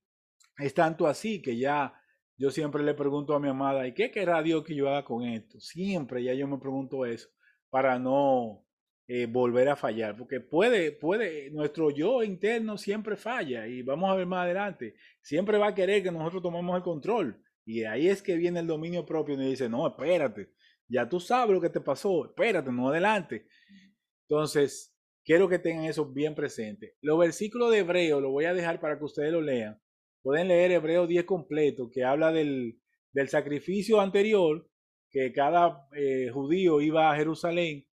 Es tanto así que ya yo siempre le pregunto a mi amada, ¿y qué querrá Dios que yo haga con esto? Siempre ya yo me pregunto eso, para no eh, volver a fallar, porque puede, puede, nuestro yo interno siempre falla, y vamos a ver más adelante, siempre va a querer que nosotros tomemos el control. Y ahí es que viene el dominio propio y nos dice, no, espérate, ya tú sabes lo que te pasó, espérate, no adelante. Entonces, quiero que tengan eso bien presente. Los versículos de Hebreos, lo voy a dejar para que ustedes lo lean. Pueden leer Hebreos diez completo, que habla del, del sacrificio anterior, que cada eh, judío iba a Jerusalén,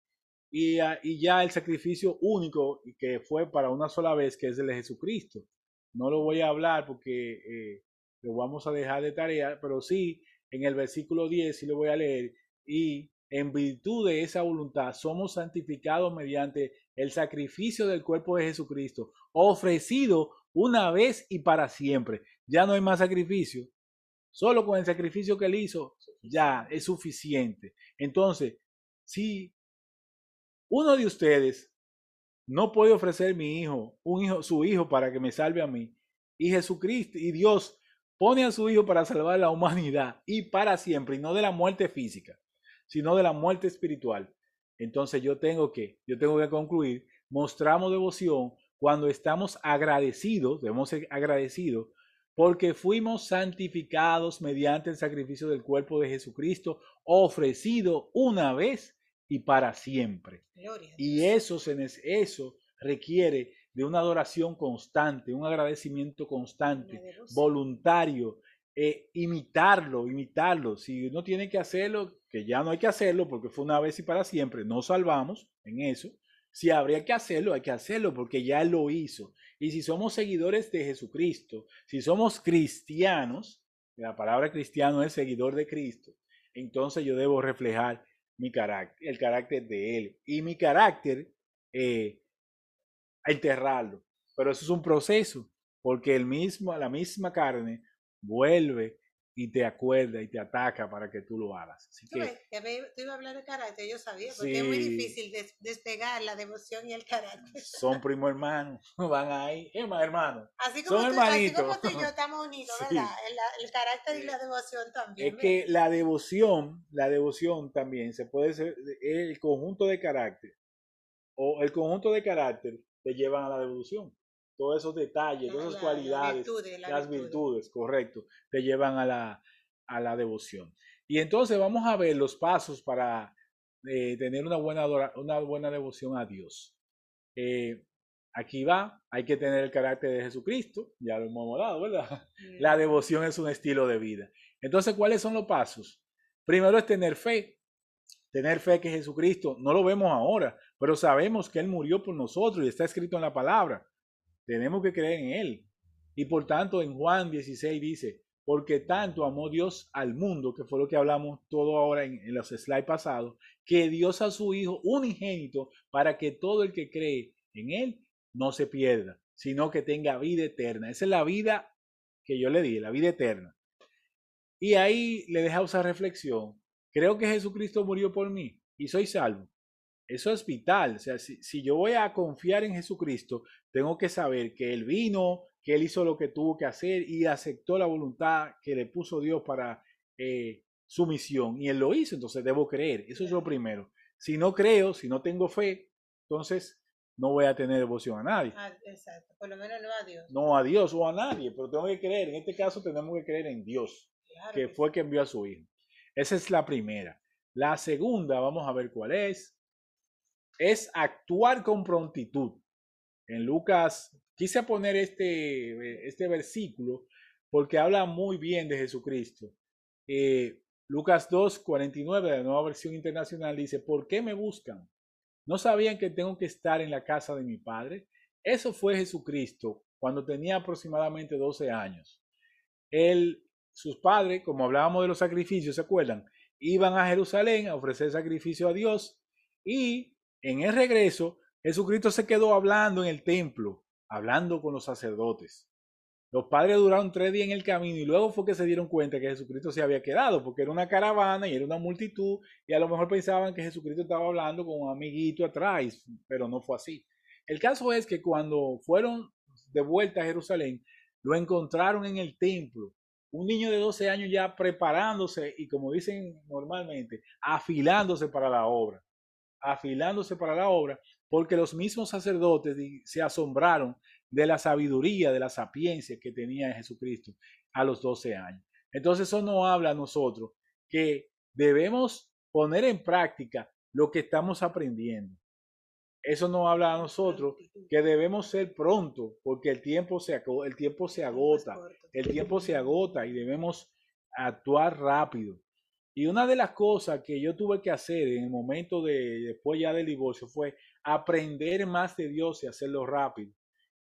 y, a, y ya el sacrificio único, que fue para una sola vez, que es el de Jesucristo. No lo voy a hablar porque... Eh, lo vamos a dejar de tarea, pero sí, en el versículo diez, sí lo voy a leer. Y en virtud de esa voluntad, somos santificados mediante el sacrificio del cuerpo de Jesucristo, ofrecido una vez y para siempre. Ya no hay más sacrificio. Solo con el sacrificio que Él hizo, ya es suficiente. Entonces, si uno de ustedes no puede ofrecer mi hijo, un hijo, su hijo para que me salve a mí, y Jesucristo y Dios pone a su hijo para salvar la humanidad y para siempre, y no de la muerte física, sino de la muerte espiritual. Entonces yo tengo que, yo tengo que concluir, mostramos devoción cuando estamos agradecidos, debemos ser agradecidos, porque fuimos santificados mediante el sacrificio del cuerpo de Jesucristo, ofrecido una vez y para siempre. Y eso, se, eso requiere de una adoración constante, un agradecimiento constante, voluntario, eh, imitarlo, imitarlo. Si uno tiene que hacerlo, que ya no hay que hacerlo, porque fue una vez y para siempre, no salvamos en eso. Si habría que hacerlo, hay que hacerlo, porque ya Él lo hizo. Y si somos seguidores de Jesucristo, si somos cristianos, la palabra cristiano es seguidor de Cristo, entonces yo debo reflejar mi carácter, el carácter de Él. Y mi carácter... Eh, a enterrarlo, pero eso es un proceso, porque el mismo, la misma carne vuelve y te acuerda y te ataca para que tú lo hagas. Así que, tú, ves, tú ibas a hablar de carácter, yo sabía, porque sí, es muy difícil des, despegar la devoción y el carácter. Son primo hermanos, van ahí, hermano, así como son tú, hermanitos. Así como tú y yo estamos unidos, sí, ¿verdad? El, el carácter y la devoción también. Es ¿verdad? Que la devoción, la devoción también, se puede ser el conjunto de carácter, o el conjunto de carácter te llevan a la devoción. Todos esos detalles, todas esas cualidades, virtudes, la las virtudes. virtudes, correcto, te llevan a la, a la devoción. Y entonces vamos a ver los pasos para eh, tener una buena, una buena devoción a Dios. Eh, aquí va, hay que tener el carácter de Jesucristo, ya lo hemos hablado, ¿verdad? Sí. La devoción es un estilo de vida. Entonces, ¿cuáles son los pasos? Primero es tener fe. Tener fe que Jesucristo, no lo vemos ahora, pero sabemos que Él murió por nosotros y está escrito en la palabra. Tenemos que creer en Él. Y por tanto en Juan dieciséis dice, porque tanto amó Dios al mundo, que fue lo que hablamos todo ahora en, en los slides pasados, que dio a su Hijo unigénito para que todo el que cree en Él no se pierda, sino que tenga vida eterna. Esa es la vida que yo le di, la vida eterna. Y ahí le dejamos esa reflexión. Creo que Jesucristo murió por mí y soy salvo. Eso es vital. O sea, si, si yo voy a confiar en Jesucristo, tengo que saber que Él vino, que Él hizo lo que tuvo que hacer y aceptó la voluntad que le puso Dios para eh, su misión. Y Él lo hizo, entonces debo creer. Eso es lo primero. Si no creo, si no tengo fe, entonces no voy a tener devoción a nadie. Ah, exacto, por lo menos no a Dios. No a Dios o a nadie, pero tengo que creer. En este caso tenemos que creer en Dios, claro, que, que fue sí. quien envió a su hijo. Esa es la primera. La segunda, vamos a ver cuál es, es actuar con prontitud. En Lucas, quise poner este, este versículo porque habla muy bien de Jesucristo. Eh, Lucas dos, cuarenta y nueve, la Nueva Versión Internacional, dice: ¿por qué me buscan? ¿No sabían que tengo que estar en la casa de mi padre? Eso fue Jesucristo cuando tenía aproximadamente doce años. Él, sus padres, como hablábamos de los sacrificios, ¿se acuerdan? Iban a Jerusalén a ofrecer sacrificio a Dios, y en el regreso Jesucristo se quedó hablando en el templo, hablando con los sacerdotes. Los padres duraron tres días en el camino y luego fue que se dieron cuenta que Jesucristo se había quedado, porque era una caravana y era una multitud, y a lo mejor pensaban que Jesucristo estaba hablando con un amiguito atrás, pero no fue así. El caso es que cuando fueron de vuelta a Jerusalén, lo encontraron en el templo, un niño de doce años ya preparándose y, como dicen normalmente, afilándose para la obra, afilándose para la obra, porque los mismos sacerdotes se asombraron de la sabiduría, de la sapiencia que tenía Jesucristo a los doce años. Entonces eso nos habla a nosotros que debemos poner en práctica lo que estamos aprendiendo. Eso nos habla a nosotros que debemos ser pronto, porque el tiempo se, el tiempo se agota, el tiempo se agota y debemos actuar rápido. Y una de las cosas que yo tuve que hacer en el momento de, después ya del divorcio, fue aprender más de Dios y hacerlo rápido.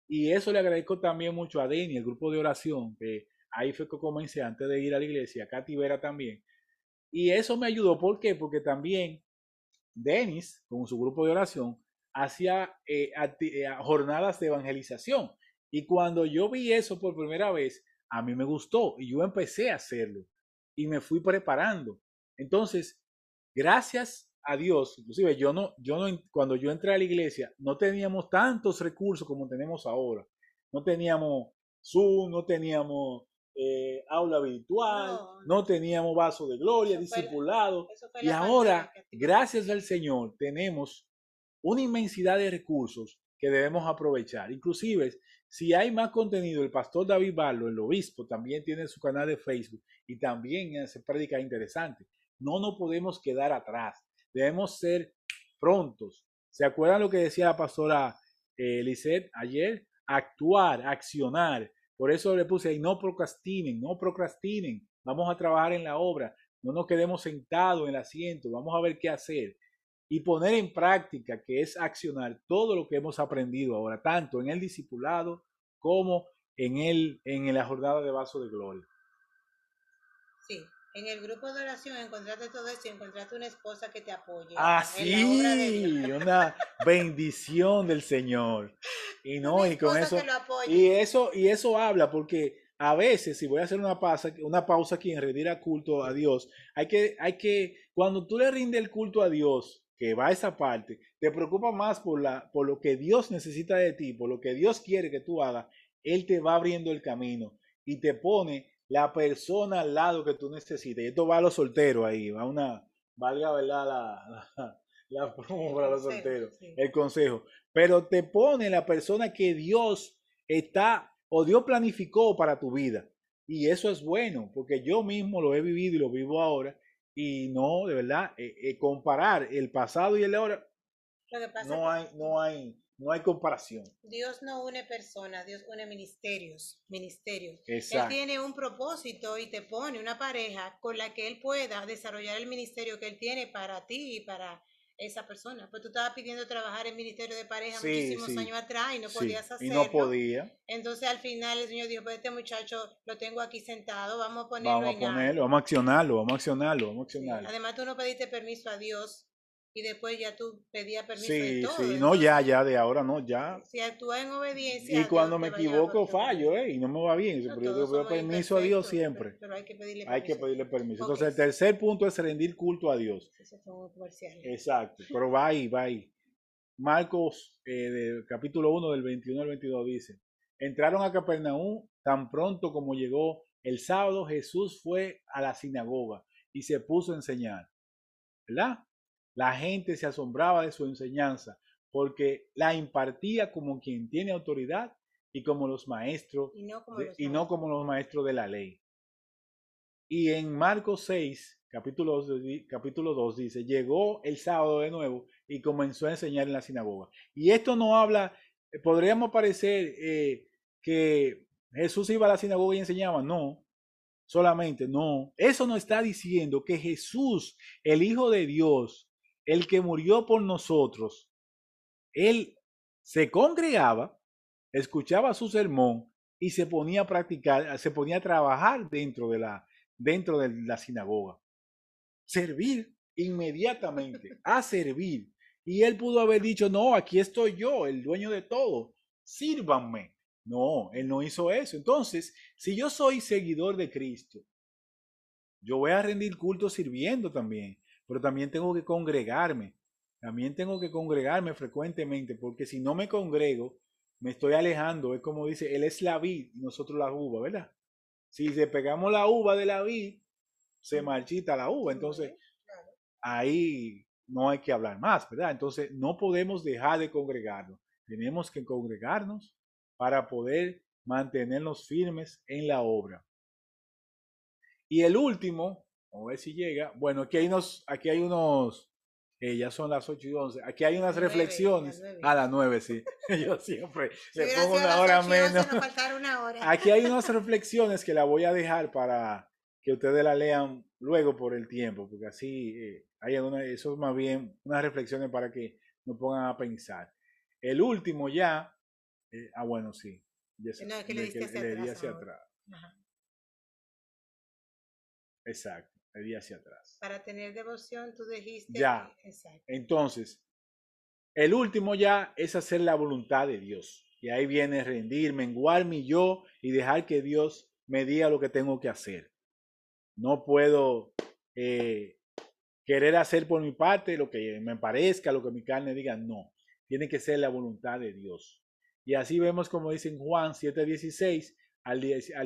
Y eso le agradezco también mucho a Denis, el grupo de oración, que ahí fue que comencé antes de ir a la iglesia, a Katy Vera también. Y eso me ayudó. ¿Por qué? Porque también Denis, con su grupo de oración, hacía eh, eh, jornadas de evangelización. Y cuando yo vi eso por primera vez, a mí me gustó y yo empecé a hacerlo y me fui preparando. Entonces, gracias a Dios, inclusive yo no, yo no, cuando yo entré a la iglesia, no teníamos tantos recursos como tenemos ahora. No teníamos Zoom, no teníamos eh, aula virtual, no, no teníamos vaso de gloria, discipulado. Y ahora, gracias al Señor, tenemos una inmensidad de recursos que debemos aprovechar. Inclusive, si hay más contenido, el pastor David Barlo, el obispo, también tiene su canal de Facebook y también hace prédicas interesantes. No nos podemos quedar atrás. Debemos ser prontos. ¿Se acuerdan lo que decía la pastora eh, Lizeth ayer? Actuar, accionar. Por eso le puse ahí: no procrastinen, no procrastinen. Vamos a trabajar en la obra. No nos quedemos sentados en el asiento. Vamos a ver qué hacer. Y poner en práctica, que es accionar, todo lo que hemos aprendido ahora, tanto en el discipulado como en, el, en la jornada de vaso de gloria. Sí. En el grupo de oración encontraste todo esto y encontraste una esposa que te apoye. Ah, sí, de una bendición del Señor. Y no, y con eso, y eso, y eso habla, porque a veces, si voy a hacer una pausa, una pausa aquí en rendir el culto a Dios, hay que, hay que, cuando tú le rindes el culto a Dios, que va a esa parte, te preocupa más por la, por lo que Dios necesita de ti, por lo que Dios quiere que tú hagas. Él te va abriendo el camino y te pone la persona al lado que tú necesites. Y esto va a los solteros ahí, va una, valga verdad la, la, la promo para los solteros, sí, el consejo. Pero te pone la persona que Dios está, o Dios planificó para tu vida. Y eso es bueno, porque yo mismo lo he vivido y lo vivo ahora. Y no, de verdad, eh, eh, comparar el pasado y el ahora, lo que pasa no hay, no hay... no hay comparación. Dios no une personas, Dios une ministerios, ministerios. Exacto. Él tiene un propósito y te pone una pareja con la que Él pueda desarrollar el ministerio que Él tiene para ti y para esa persona. Pues tú estabas pidiendo trabajar en ministerio de pareja sí, muchísimos sí. años atrás y no podías sí, hacerlo. Y no podía. Entonces al final el Señor dijo: pues este muchacho lo tengo aquí sentado, vamos a ponerlo vamos en a ponerlo, vamos a accionarlo, vamos a accionarlo, vamos a accionarlo. Además tú no pediste permiso a Dios. Y después ya tú pedías permiso sí, de todo. Sí, no, ya, ya, de ahora no, ya. Si actúas en obediencia. Y cuando me equivoco fallo, eh, y no me va bien. No, pero yo pido permiso a Dios siempre. Pero, pero hay que pedirle permiso. Hay que pedirle permiso. Okay. Entonces el tercer punto es rendir culto a Dios. Eso es un comercial. Exacto, pero va ahí, va ahí. Marcos, eh, del capítulo uno, del veintiuno al veintidós, dice: entraron a Capernaúm, tan pronto como llegó el sábado, Jesús fue a la sinagoga y se puso a enseñar. ¿Verdad? La gente se asombraba de su enseñanza, porque la impartía como quien tiene autoridad y como los maestros, y no como, de, los, y no como los maestros de la ley. Y en Marcos seis, capítulo dos, dice, llegó el sábado de nuevo y comenzó a enseñar en la sinagoga. Y esto no habla, podríamos parecer eh, que Jesús iba a la sinagoga y enseñaba, no. Solamente, no, eso no está diciendo que Jesús, el Hijo de Dios, el que murió por nosotros, él se congregaba, escuchaba su sermón y se ponía a practicar, se ponía a trabajar dentro de la, dentro de la sinagoga. Servir inmediatamente, a servir. Y él pudo haber dicho, no, aquí estoy yo, el dueño de todo, sírvanme. No, él no hizo eso. Entonces, si yo soy seguidor de Cristo, yo voy a rendir culto sirviendo también, pero también tengo que congregarme. También tengo que congregarme frecuentemente, porque si no me congrego, me estoy alejando. Es como dice, él es la vid y nosotros la uva, ¿verdad? Si despegamos la uva de la vid, se marchita la uva. Entonces, ahí no hay que hablar más, ¿verdad? Entonces, no podemos dejar de congregarnos. Tenemos que congregarnos para poder mantenernos firmes en la obra. Y el último, vamos a ver si llega, bueno, aquí hay unos, aquí hay unos eh, ya son las ocho y once, aquí hay unas reflexiones, a las nueve, sí, yo siempre le pongo una hora menos, aquí hay unas reflexiones que la voy a dejar para que ustedes la lean luego por el tiempo, porque así eh, hay algunas, eso es más bien unas reflexiones para que nos pongan a pensar. El último ya, Eh, ah, bueno, sí. Sé, no, es que le, le di hacia, le, le hacia atrás. Ajá. Exacto, le di hacia atrás. Para tener devoción, tú dijiste. Ya. Exacto. Entonces, el último ya es hacer la voluntad de Dios. Y ahí viene rendir, menguar mi yo y dejar que Dios me diga lo que tengo que hacer. No puedo eh, querer hacer por mi parte lo que me parezca, lo que mi carne diga. No, tiene que ser la voluntad de Dios. Y así vemos como dicen Juan siete, dieciséis al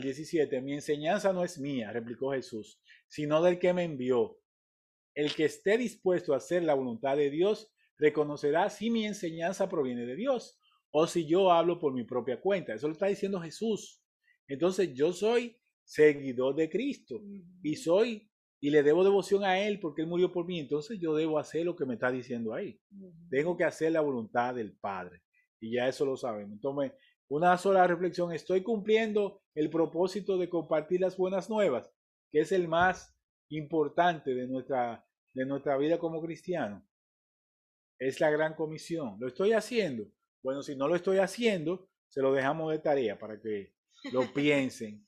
diecisiete, mi enseñanza no es mía, replicó Jesús, sino del que me envió. El que esté dispuesto a hacer la voluntad de Dios, reconocerá si mi enseñanza proviene de Dios o si yo hablo por mi propia cuenta. Eso lo está diciendo Jesús. Entonces yo soy seguidor de Cristo y soy y le debo devoción a Él porque Él murió por mí. Entonces yo debo hacer lo que me está diciendo ahí. Tengo que hacer la voluntad del Padre. Y ya eso lo sabemos. Entonces, una sola reflexión. Estoy cumpliendo el propósito de compartir las buenas nuevas, que es el más importante de nuestra, de nuestra vida como cristiano. Es la gran comisión. ¿Lo estoy haciendo? Bueno, si no lo estoy haciendo, se lo dejamos de tarea para que lo piensen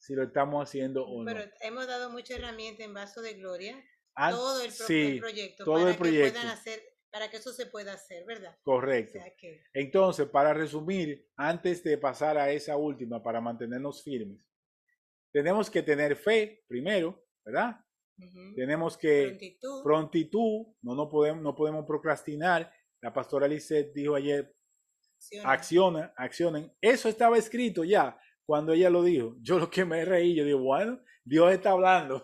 si lo estamos haciendo o no. Pero hemos dado mucha herramienta en Vaso de Gloria. Ah, todo el, sí, el proyecto. Todo para el proyecto. Que puedan hacer... Para que eso se pueda hacer, ¿verdad? Correcto. O sea que... Entonces, para resumir, antes de pasar a esa última, para mantenernos firmes, tenemos que tener fe primero, ¿verdad? Uh-huh. Tenemos que... Prontitud. Prontitud. No, no, podemos, no podemos procrastinar. La pastora Lizeth dijo ayer, accionen. accionen, accionen. Eso estaba escrito ya cuando ella lo dijo. Yo lo que me reí, yo digo, bueno, Dios está hablando,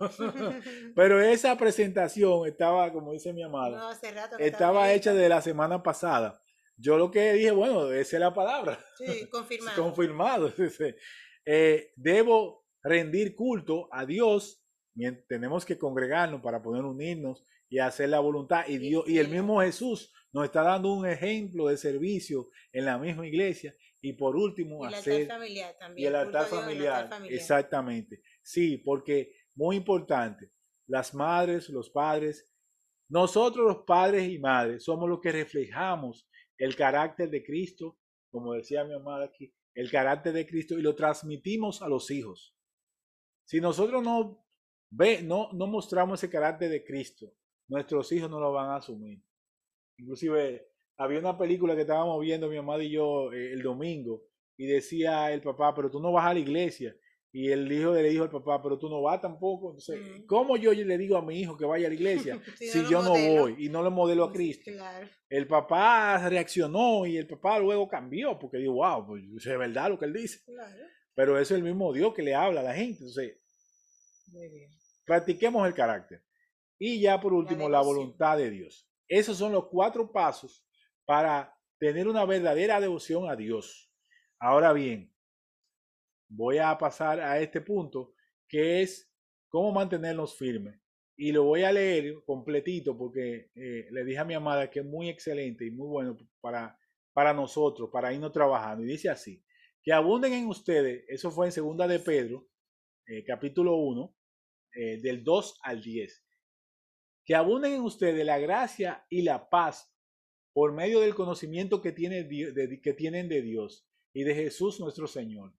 pero esa presentación estaba, como dice mi amada, no, hace rato que estaba hecha de la semana pasada. Yo lo que dije, bueno, esa es la palabra. Sí, confirmado. Confirmado. Eh, debo rendir culto a Dios. Tenemos que congregarnos para poder unirnos y hacer la voluntad. Y, Dios, y el mismo Jesús nos está dando un ejemplo de servicio en la misma iglesia. Y por último, el hacer... altar familiar también. Y el altar familiar, altar familiar, exactamente. Sí, porque muy importante, las madres, los padres, nosotros los padres y madres somos los que reflejamos el carácter de Cristo, como decía mi amada aquí, el carácter de Cristo y lo transmitimos a los hijos. Si nosotros no, ve, no, no mostramos ese carácter de Cristo, nuestros hijos no lo van a asumir. Inclusive... Había una película que estábamos viendo mi mamá y yo eh, el domingo y decía el papá, pero tú no vas a la iglesia. Y el hijo le dijo al papá, pero tú no vas tampoco. Entonces, mm. ¿cómo yo le digo a mi hijo que vaya a la iglesia si, si no yo modelo. no voy y no lo modelo a Cristo? Claro. El papá reaccionó y el papá luego cambió porque dijo, wow, pues es verdad lo que él dice. Claro. Pero eso es el mismo Dios que le habla a la gente. Entonces, muy bien. Practiquemos el carácter. Y ya por último, la, la voluntad de Dios. Esos son los cuatro pasos para tener una verdadera devoción a Dios. Ahora bien, voy a pasar a este punto, que es cómo mantenernos firmes. Y lo voy a leer completito porque eh, le dije a mi amada que es muy excelente y muy bueno para, para nosotros, para irnos trabajando. Y dice así, que abunden en ustedes, eso fue en Segunda de Pedro, eh, capítulo uno, eh, del dos al diez. Que abunden en ustedes la gracia y la paz por medio del conocimiento que, tiene, de, que tienen de Dios y de Jesús nuestro Señor.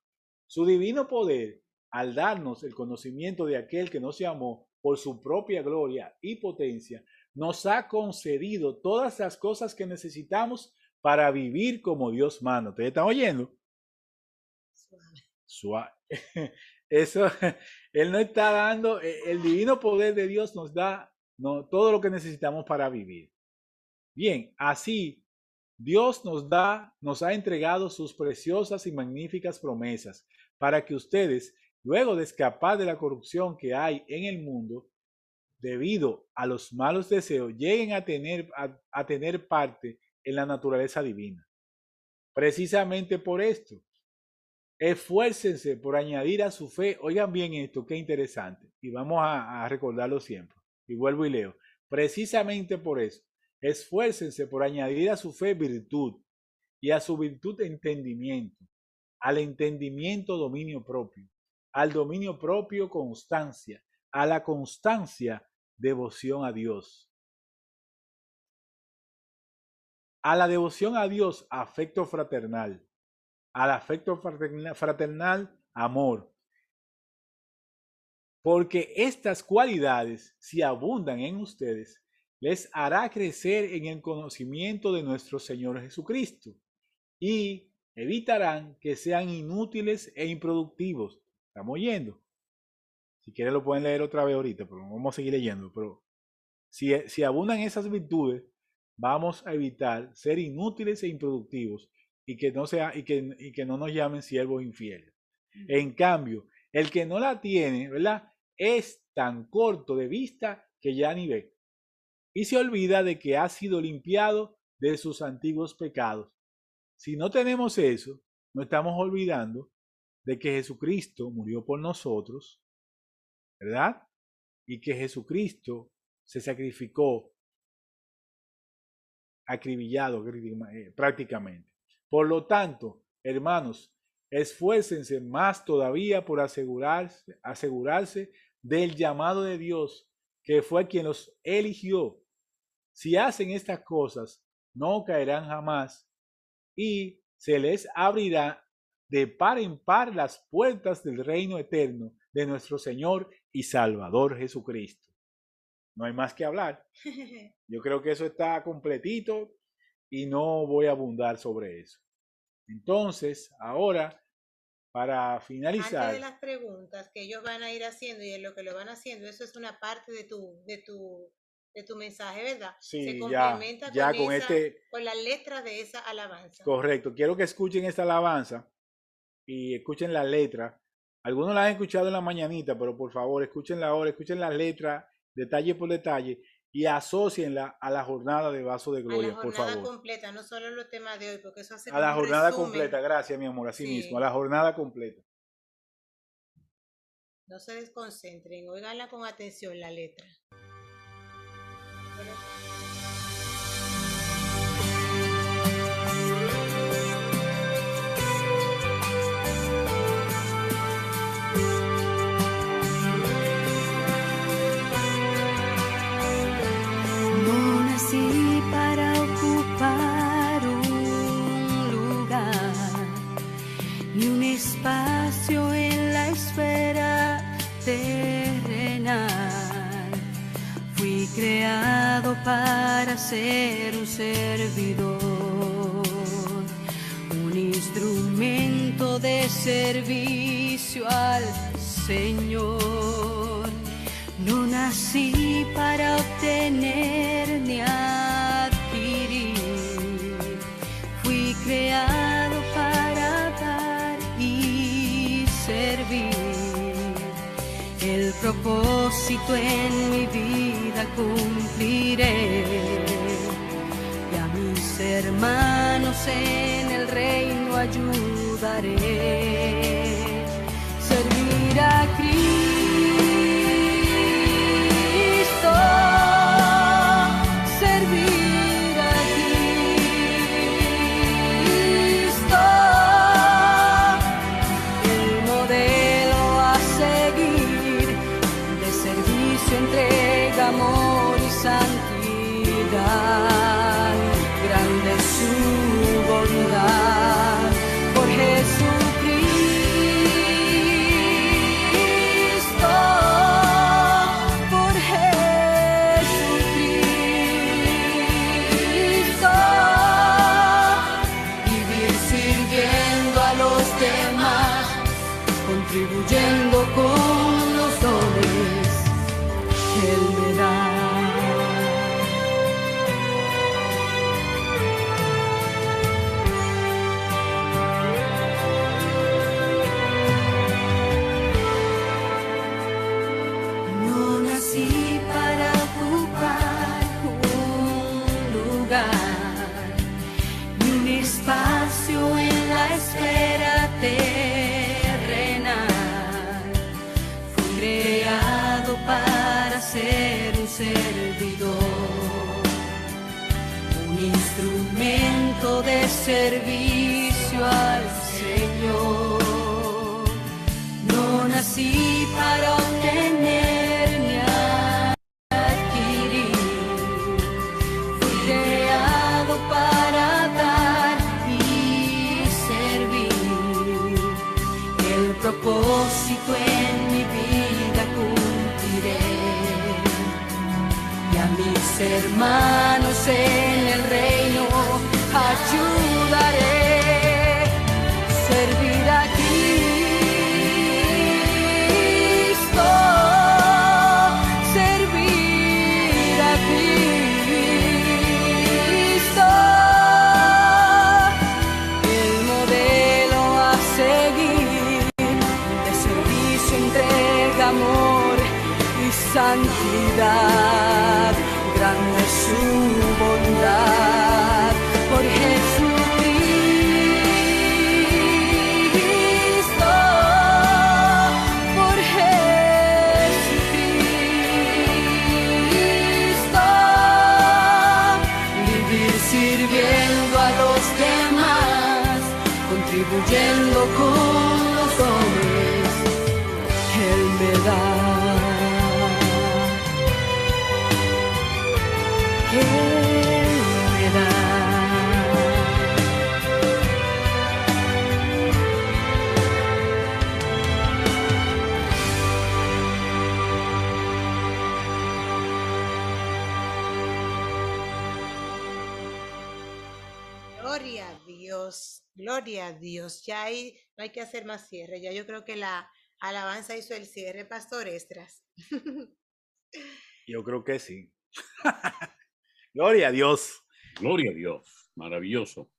Su divino poder, al darnos el conocimiento de aquel que nos llamó por su propia gloria y potencia, nos ha concedido todas las cosas que necesitamos para vivir como Dios manda. ¿Ustedes están oyendo? Suave. Suave. Eso, Él no está dando, el divino poder de Dios nos da no, todo lo que necesitamos para vivir. Bien, así Dios nos da, nos ha entregado sus preciosas y magníficas promesas para que ustedes, luego de escapar de la corrupción que hay en el mundo debido a los malos deseos, lleguen a tener, a, a tener parte en la naturaleza divina. Precisamente por esto, esfuércense por añadir a su fe, oigan bien esto, qué interesante, y vamos a, a recordarlo siempre, y vuelvo y leo, precisamente por eso, esfuércense por añadir a su fe virtud, y a su virtud entendimiento, al entendimiento dominio propio, al dominio propio constancia, a la constancia devoción a Dios, a la devoción a Dios afecto fraternal, al afecto fraternal amor, porque estas cualidades, si abundan en ustedes, les hará crecer en el conocimiento de nuestro Señor Jesucristo y evitarán que sean inútiles e improductivos. Estamos oyendo. Si quieren lo pueden leer otra vez ahorita, pero vamos a seguir leyendo. Pero si, si abundan esas virtudes, vamos a evitar ser inútiles e improductivos y que no sea, y que, y que no nos llamen siervos infieles. Mm. En cambio, el que no la tiene, ¿verdad?, es tan corto de vista que ya ni ve. Y se olvida de que ha sido limpiado de sus antiguos pecados. Si no tenemos eso, no estamos olvidando de que Jesucristo murió por nosotros, ¿verdad? Y que Jesucristo se sacrificó acribillado eh, prácticamente. Por lo tanto, hermanos, esfuércense más todavía por asegurarse, asegurarse del llamado de Dios, que fue quien los eligió. Si hacen estas cosas, no caerán jamás y se les abrirá de par en par las puertas del reino eterno de nuestro Señor y Salvador Jesucristo. No hay más que hablar. Yo creo que eso está completito y no voy a abundar sobre eso. Entonces, ahora, para finalizar. Antes de las preguntas que ellos van a ir haciendo y en lo que lo van haciendo, eso es una parte de tu, de tu, de tu mensaje, ¿verdad? Sí, se complementa ya, ya con, con, esa, este... con las letras de esa alabanza. Correcto. Quiero que escuchen esta alabanza. Y escuchen la letra. Algunos la han escuchado en la mañanita, pero por favor, escúchenla ahora, escuchen la letra, detalle por detalle, y asócienla a la jornada de Vaso de Gloria, por favor. A la jornada completa, no solo los temas de hoy, porque eso hace. A la jornada completa, gracias, mi amor, así mismo, a la jornada completa. No se desconcentren, óiganla con atención la letra. Espacio en la esfera terrenal, fui creado para ser un servidor, un instrumento de servicio al Señor. No nací para obtener ni adquirir, fui creado para dar servir. El propósito en mi vida cumpliré y a mi ser hermanos en el reino ayudaré. Servir a Cristo. Servicio al Señor. No nací para obtener ni adquirir, fui creado para dar y servir. El propósito en mi vida cumpliré, y a mis hermanos en el reino ayudaré. Servir a Cristo, servir a Cristo, el modelo a seguir, de servicio, entrega, amor y santidad, grande es su bondad, por Jesús. Contribuyendo con los hombres, Él me da. Él me da. Gloria a Dios. Gloria a Dios, ya hay, no hay que hacer más cierre, ya yo creo que la alabanza hizo el cierre, Pastor Estras. Yo creo que sí. Gloria a Dios. Gloria a Dios, maravilloso.